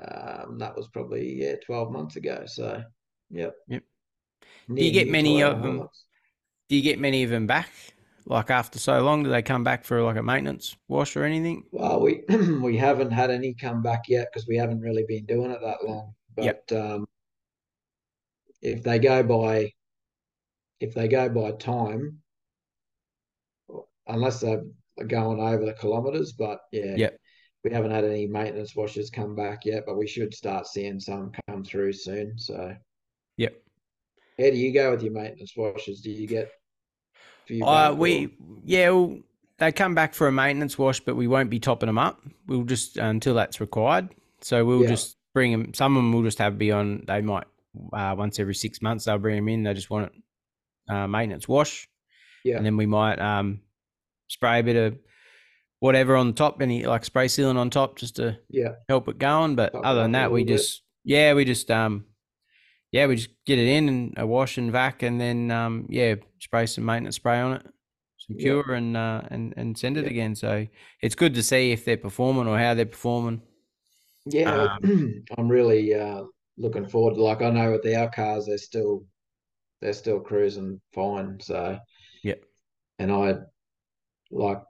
Um, that was probably, yeah, twelve months ago. So, yep. Yep. Do you get many Toyota of them? Hilux. Do you get many of them back? Like after so long, do they come back for like a maintenance wash or anything? Well, we we haven't had any come back yet because we haven't really been doing it that long. But yep. um, if they go by, if they go by time, unless they've, going over the kilometres, but yeah, yep. we haven't had any maintenance washers come back yet, but we should start seeing some come through soon. So, yep. How do you go with your maintenance washers? Do you get? Uh, we or? yeah, well, they come back for a maintenance wash, but we won't be topping them up. We'll just until that's required. So we'll yeah. just bring them. Some of them will just have be on. They might uh, once every six months. They'll bring them in. They just want it uh, maintenance wash. Yeah. And then we might um, spray a bit of whatever on top, any like spray sealant on top, just to yeah. help it going. But Not other than that, we just, bit. yeah, we just, um, yeah, we just get it in and a wash and vac, and then um, yeah, spray some maintenance spray on it, some cure, yeah. and uh, and and send it yeah. again. So it's good to see if they're performing or how they're performing. Yeah, um, I'm really uh, looking forward to, like, I know with our cars, they're still they're still cruising fine. So yeah, and I like.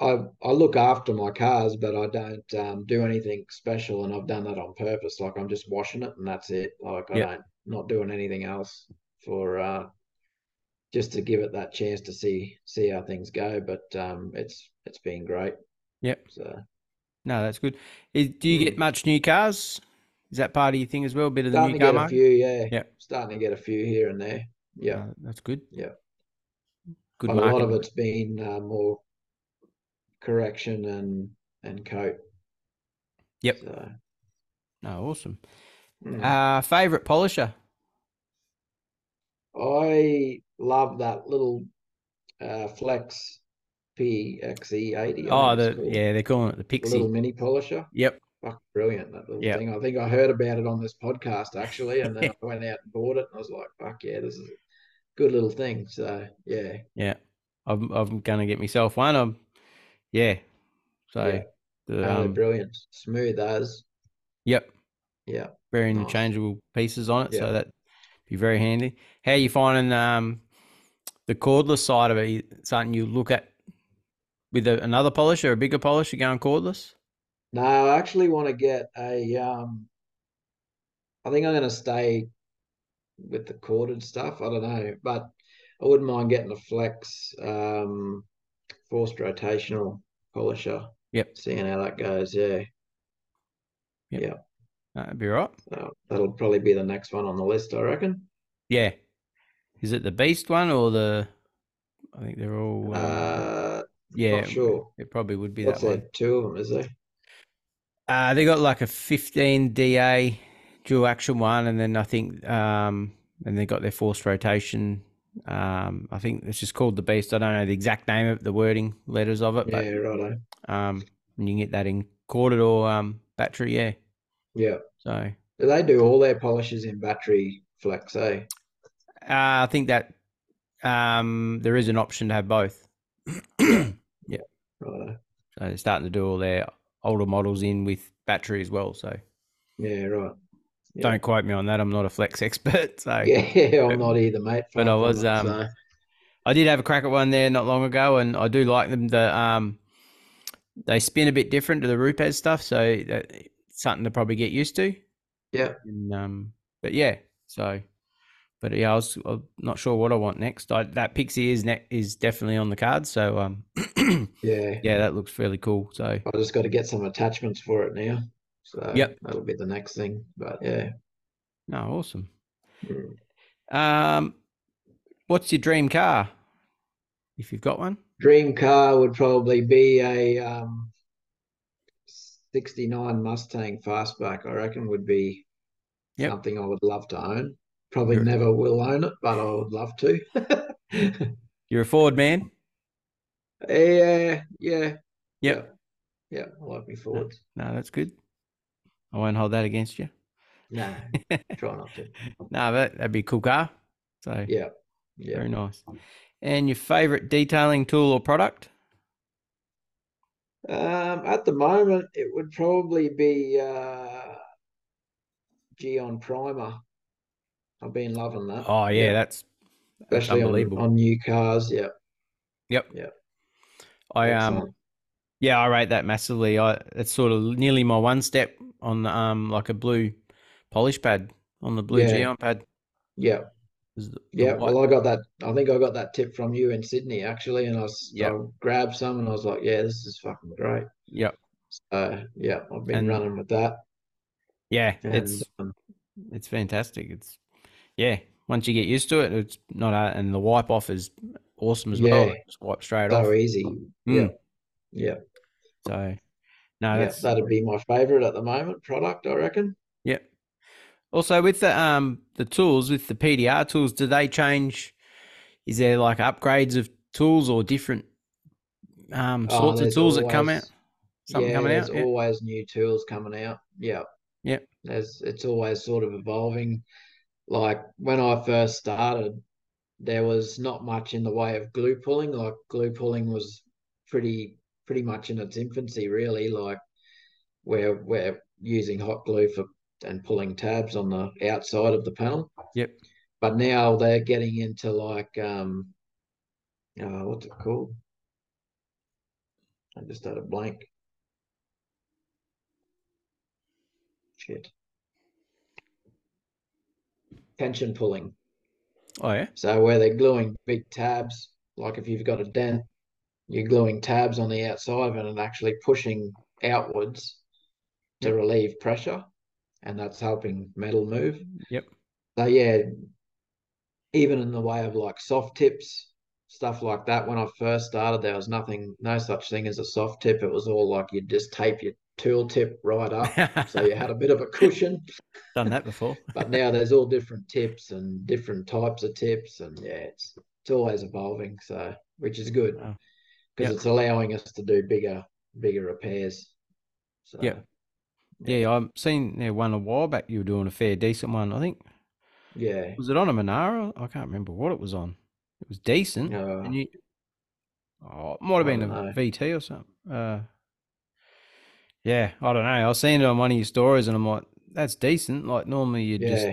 I, I look after my cars, but I don't um, do anything special, and I've done that on purpose. Like, I'm just washing it and that's it. Like, I yep. don't, not doing anything else for uh, just to give it that chance to see see how things go. But um, it's it's been great. Yep. So, no, that's good. Is, do you get much new cars? Is that part of your thing as well? A bit of the new car market? Starting to get a few, yeah. Yep. Starting to get a few here and there. Yeah, uh, that's good. Yeah, good. A lot of it's been uh, more. correction and and coat. Yep. So. No, awesome. Mm. Uh, favorite polisher? I love that little uh, Flex P X E eighty. Oh, the, yeah, they're calling it the Pixie. The little mini polisher. Yep. Fuck, brilliant, that little yep. thing. I think I heard about it on this podcast, actually, and then I went out and bought it, and I was like, fuck, yeah, this is a good little thing. So, yeah. Yeah. I'm, I'm going to get myself one. I'm Yeah, so yeah. The, um, brilliant, smooth as. Yep. Yeah. Very interchangeable nice. pieces on it, yeah. so that'd be very handy. How are you finding um, the cordless side of it? Something you look at with a, another polisher, a bigger polisher, going cordless? No, I actually want to get a. Um, I think I'm going to stay with the corded stuff. I don't know, but I wouldn't mind getting a Flex. Um, Forced rotational polisher. Yep. Seeing how that goes. Yeah. Yep. Yeah. That'd be right. So that'll probably be the next one on the list, I reckon. Yeah. Is it the Beast one or the? I think they're all. Uh, uh, yeah. Not sure. It probably would be What's that there? one. Two of them, is there? Uh, they got like a fifteen D A dual action one, and then I think, um, and they got their forced rotation. um I think it's just called the Beast. I don't know the exact name of it, the wording letters of it, but yeah, right um and you can get that in corded or um battery. Yeah yeah so do they do all their polishes in battery Flex, eh? uh I think that um there is an option to have both. yeah right so they're starting to do all their older models in with battery as well, so yeah right Yep. Don't quote me on that. I'm not a Flex expert. So yeah, I'm not either, mate. But I was, um, so. I did have a crack at one there not long ago, and I do like them. The um, they spin a bit different to the Rupes stuff, so that, it's something to probably get used to. Yeah. And, um, but yeah, so, but yeah, I was I'm not sure what I want next. I, that Pixie is ne is definitely on the card. So um, yeah, yeah, that looks fairly cool. So I just got to get some attachments for it now. So yep. that'll be the next thing, but yeah. No, awesome. Mm. Um, what's your dream car, if you've got one? Dream car would probably be a um, sixty-nine Mustang Fastback, I reckon, would be yep. something I would love to own. Probably You're never will own it, but I would love to. You're a Ford man? Yeah, yeah. Yep. Yeah, I like me Fords. No, no, that's good. I won't hold that against you. No, try not to. No, that, that'd be a cool car. So yeah, yeah, very nice. And your favorite detailing tool or product? Um, at the moment, it would probably be uh, Gyeon primer. I've been loving that. Oh yeah, yeah. that's especially that's unbelievable. On, on new cars. Yeah. Yep. Yeah. I um, Excellent. yeah, I rate that massively. I it's sort of nearly my one step. On the, um, like a blue polish pad on the blue yeah. Gyeon pad. Yeah. The, the yeah. White. Well, I got that. I think I got that tip from you in Sydney, actually. And I, was, yep. I grabbed some and I was like, yeah, this is fucking great. Yep. So, yeah, I've been and, running with that. Yeah. And, it's, um, it's fantastic. It's, yeah. Once you get used to it, it's not, a, and the wipe off is awesome as yeah. well. Just wipe straight so off. So easy. Mm. Yeah. Yeah. So, No, yeah, that'd be my favourite at the moment product, I reckon. Yep. Also, with the um the tools, with the P D R tools, do they change? Is there like upgrades of tools or different um sorts oh, of tools always, that come out? Something yeah, coming out. There's yeah. always new tools coming out. Yeah. Yeah. There's it's always sort of evolving. Like when I first started, there was not much in the way of glue pulling. Like glue pulling was pretty pretty much in its infancy, really. Like where we're using hot glue for and pulling tabs on the outside of the panel. Yep. But now they're getting into like um uh, what's it called? I just had a blank. Shit. Tension pulling. Oh yeah. So where they're gluing big tabs, like if you've got a dent, you're gluing tabs on the outside of it and actually pushing outwards to relieve pressure, and that's helping metal move. Yep. So yeah, even in the way of like soft tips, stuff like that, when I first started, there was nothing, no such thing as a soft tip. It was all like you'd just tape your tool tip right up so you had a bit of a cushion. Done that before. But now there's all different tips and different types of tips, and yeah, it's it's always evolving, so which is good because oh. yep. it's allowing us to do bigger bigger repairs. So, yeah. yeah, yeah. I've seen there one a while back. You were doing a fair decent one, I think. Yeah. Was it on a Monaro? I can't remember what it was on. It was decent. Uh, and you, oh, it might have been a know. V T or something. Uh, yeah, I don't know. I was seeing it on one of your stories, and I'm like, that's decent. Like normally you yeah. just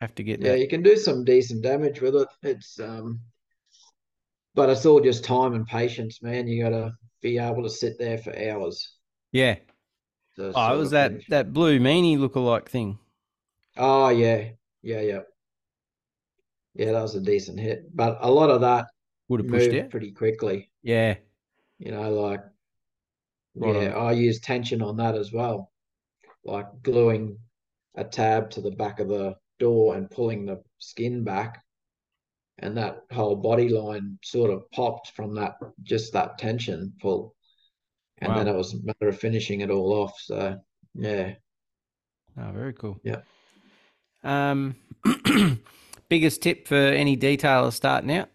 have to get. Yeah, that. You can do some decent damage with it. It's um, but it's all just time and patience, man. You got to be able to sit there for hours. Yeah. The oh, it was that, that blue meanie lookalike thing. Oh, yeah. Yeah, yeah. Yeah, that was a decent hit. But a lot of that would have moved pushed it pretty quickly. Yeah. You know, like, right yeah, on. I used tension on that as well. Like gluing a tab to the back of the door and pulling the skin back. And that whole body line sort of popped from that, just that tension pull. And wow. then it was a matter of finishing it all off. So, yeah. Oh, very cool. Yeah. Um, biggest tip for any detailer starting out?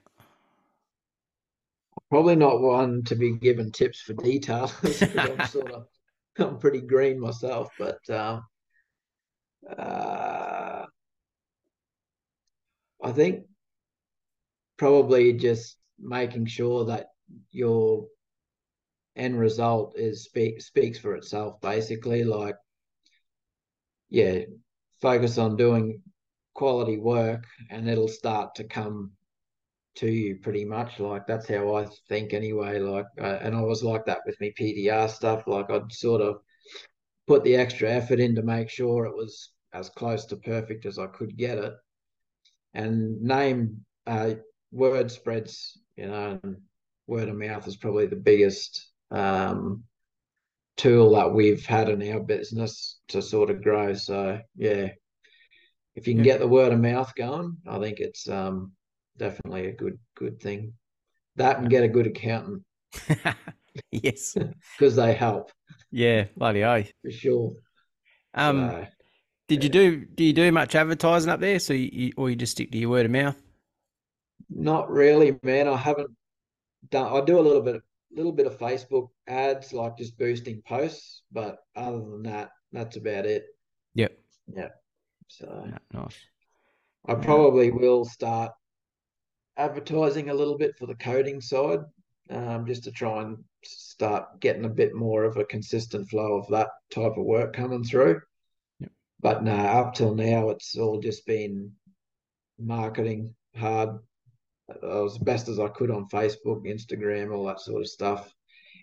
Probably not one to be given tips for detailers. I'm sort of, I'm pretty green myself, but um, uh, I think probably just making sure that your end result is speak, speaks for itself, basically. Like, yeah, focus on doing quality work and it'll start to come to you pretty much. Like, that's how I think anyway. Like, uh, and I was like that with my P D R stuff. Like, I'd sort of put the extra effort in to make sure it was as close to perfect as I could get it. And name, uh, word spreads, you know, and word of mouth is probably the biggest um, tool that we've had in our business to sort of grow. So yeah, if you can yeah. get the word of mouth going, I think it's um definitely a good good thing. That and get a good accountant. Yes, because they help. Yeah, bloody oath. For sure. Um, so, did yeah. you do do you do much advertising up there? So you, or you just stick to your word of mouth? Not really, man. I haven't done. I do a little bit of little bit of Facebook ads, like just boosting posts, but other than that, that's about it. Yep. Yeah. So nice. I yeah. probably will start advertising a little bit for the coding side, um, just to try and start getting a bit more of a consistent flow of that type of work coming through. Yep. But no, up till now, it's all just been marketing hard. I was the best as I could on Facebook, Instagram, all that sort of stuff.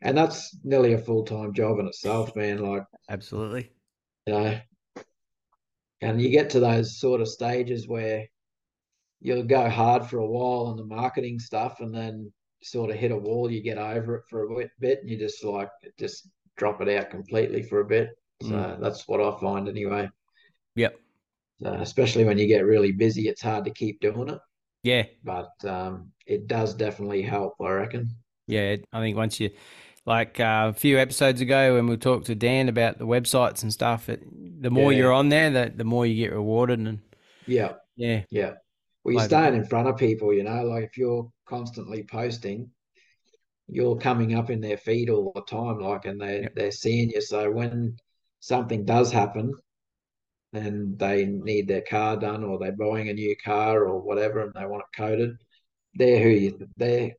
And that's nearly a full-time job in itself, man. Like, absolutely. You know, and you get to those sort of stages where you'll go hard for a while on the marketing stuff and then sort of hit a wall. You get over it for a bit and you just like, just drop it out completely for a bit. So mm. that's what I find anyway. Yep. So especially when you get really busy, it's hard to keep doing it. Yeah, but um, it does definitely help, I reckon. Yeah, I think once you, like uh, a few episodes ago when we talked to Dan about the websites and stuff, it, the more yeah. you're on there, the, the more you get rewarded. And yeah, yeah, yeah. Well, you're staying in front of people, you know, like if you're constantly posting, you're coming up in their feed all the time, like, and they, yep. they're seeing you. So when something does happen and they need their car done or they're buying a new car or whatever and they want it coated, they're who you, they're,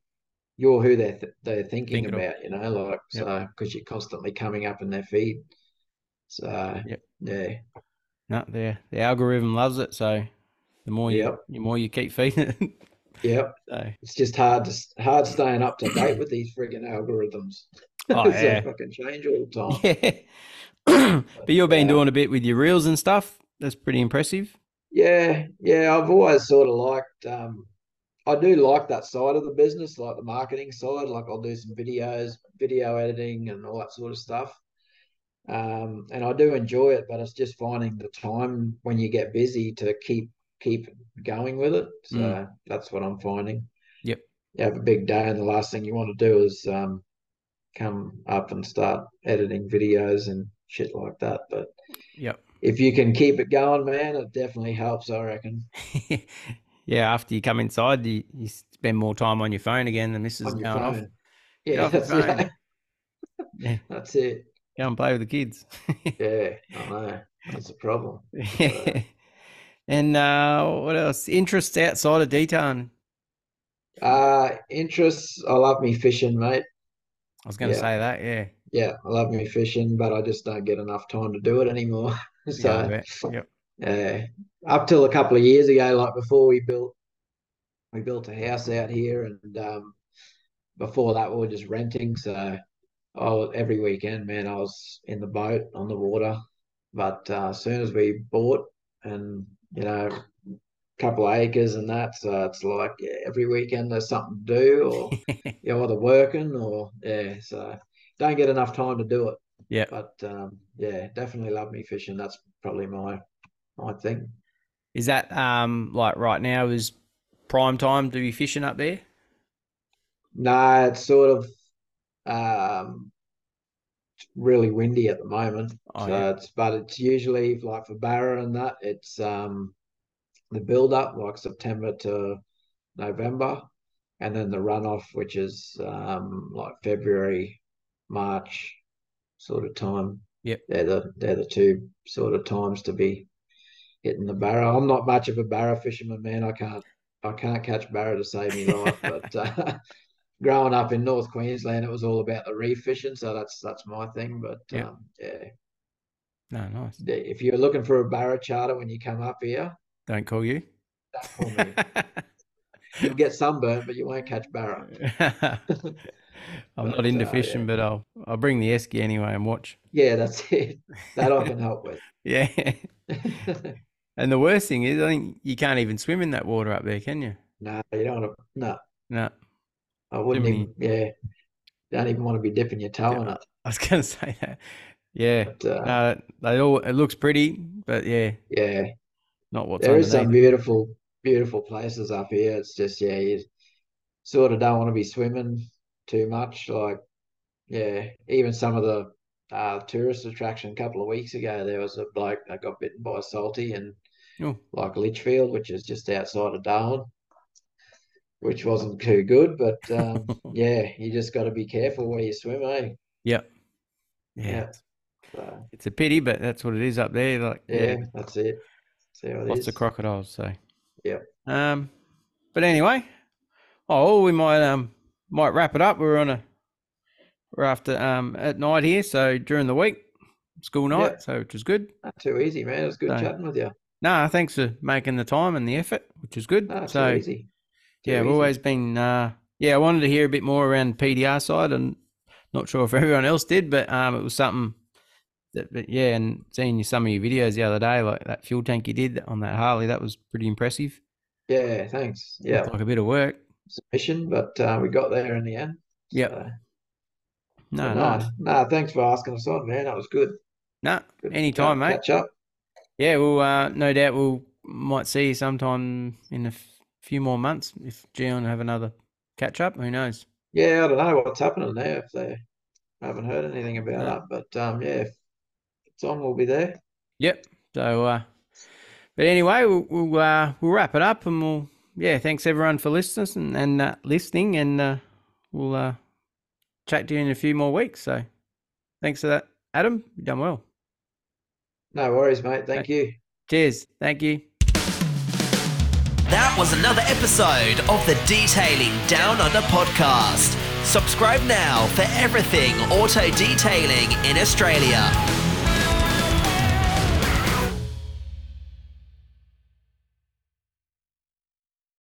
you're who they're, th they're thinking, thinking about, of. you know, like, yep. so because you're constantly coming up in their feed. So, yep. yeah. No, the algorithm loves it. So the more you, yep. the more you keep feeding it. Yep. So. It's just hard to hard staying up to date with these frigging algorithms. Oh, yeah. They fucking change all the time. Yeah. But you've been uh, doing a bit with your reels and stuff. That's pretty impressive. Yeah. Yeah. I've always sort of liked, um, I do like that side of the business, like the marketing side. Like I'll do some videos, video editing and all that sort of stuff. Um, and I do enjoy it, but it's just finding the time when you get busy to keep, keep going with it. So mm. that's what I'm finding. Yep. You have a big day and the last thing you want to do is um come up and start editing videos and shit like that. But yep. if you can keep it going, man, it definitely helps, I reckon. Yeah, after you come inside, you, you spend more time on your phone again than this is going phone. off. Yeah, off that's, right. yeah. that's it. Go and play with the kids. Yeah, I know. That's a problem. Yeah. So. And uh, what else? Interests outside of detailing? Uh, interests, I love me fishing, mate. I was going to yeah. say that, yeah. Yeah, I love me fishing, but I just don't get enough time to do it anymore. So, yeah, yep. uh, up till a couple of years ago, like before we built, we built a house out here, and um, before that we were just renting. So I, every weekend, man, I was in the boat on the water. But uh, as soon as we bought and you know, a couple of acres and that. So it's like yeah, every weekend there's something to do or you're either working or, yeah, so don't get enough time to do it. Yeah. But, um, yeah, definitely love me fishing. That's probably my, my thing. Is that um like right now is prime time to be fishing up there? No, it's sort of um, really windy at the moment. Oh, so yeah. it's but it's usually like for Barra and that it's um the build up like September to November and then the runoff which is um like February, March sort of time. Yep. They're the they're the two sort of times to be hitting the Barra. I'm not much of a Barra fisherman, man. I can't I can't catch Barra to save me life, but uh growing up in North Queensland, it was all about the reef fishing, so that's that's my thing. But yeah, um, yeah. No, nice. If you're looking for a Barra charter when you come up here, don't call you. Don't call me. You'll get sunburned, but you won't catch Barra. I'm but, not into uh, fishing, yeah. but I'll I'll bring the esky anyway and watch. Yeah, that's it. That I can help with. Yeah. And the worst thing is, I think you can't even swim in that water up there, can you? No, you don't want to. No. No. I wouldn't even, yeah, don't even want to be dipping your toe yeah, in it. I was going to say that. Yeah. But, uh, uh, they all, it looks pretty, but yeah. Yeah. Not what's There is some beautiful, beautiful places up here. It's just, yeah, you sort of don't want to be swimming too much. Like, yeah, even some of the uh, tourist attraction a couple of weeks ago, there was a bloke that got bitten by a salty and oh. like Litchfield, which is just outside of Darwin. Which wasn't too good, but um, yeah, you just got to be careful where you swim, eh? Yep. Yeah, yeah. So, it's a pity, but that's what it is up there. Like, yeah, yeah. that's it. That's how it Lots is. of crocodiles, so yeah. Um, but anyway, oh, we might um might wrap it up. We're on a we're after um at night here, so during the week, school night, yeah. so which is good. Not too easy, man. It was good so, chatting with you. No, nah, thanks for making the time and the effort, which is good. Not so too easy. Yeah, I've always been, uh, yeah, I wanted to hear a bit more around the P D R side and not sure if everyone else did, but um, it was something that, but yeah, and seeing some of your videos the other day, like that fuel tank you did on that Harley, that was pretty impressive. Yeah, thanks. Yeah. It's like a bit of work. It's a mission, but uh, we got there in the end. So. Yeah. No, so no. No, thanks for asking us on, man. That was good. No, good anytime, mate. Catch up. Yeah, well, uh, no doubt we'll might see you sometime in the few more months if Gyeon have another catch up, who knows? Yeah, I don't know what's happening there if they haven't heard anything about no. that. But um yeah, if it's on, we'll be there. Yep. So, uh, but anyway, we'll we'll, uh, we'll wrap it up, and we'll yeah, thanks everyone for listening and, and uh, listening, and uh, we'll uh, chat to you in a few more weeks. So, thanks for that, Adam. You've done well. No worries, mate. Thank okay. you. Cheers. Thank you. That was another episode of the Detailing Down Under podcast. Subscribe now for everything auto detailing in Australia.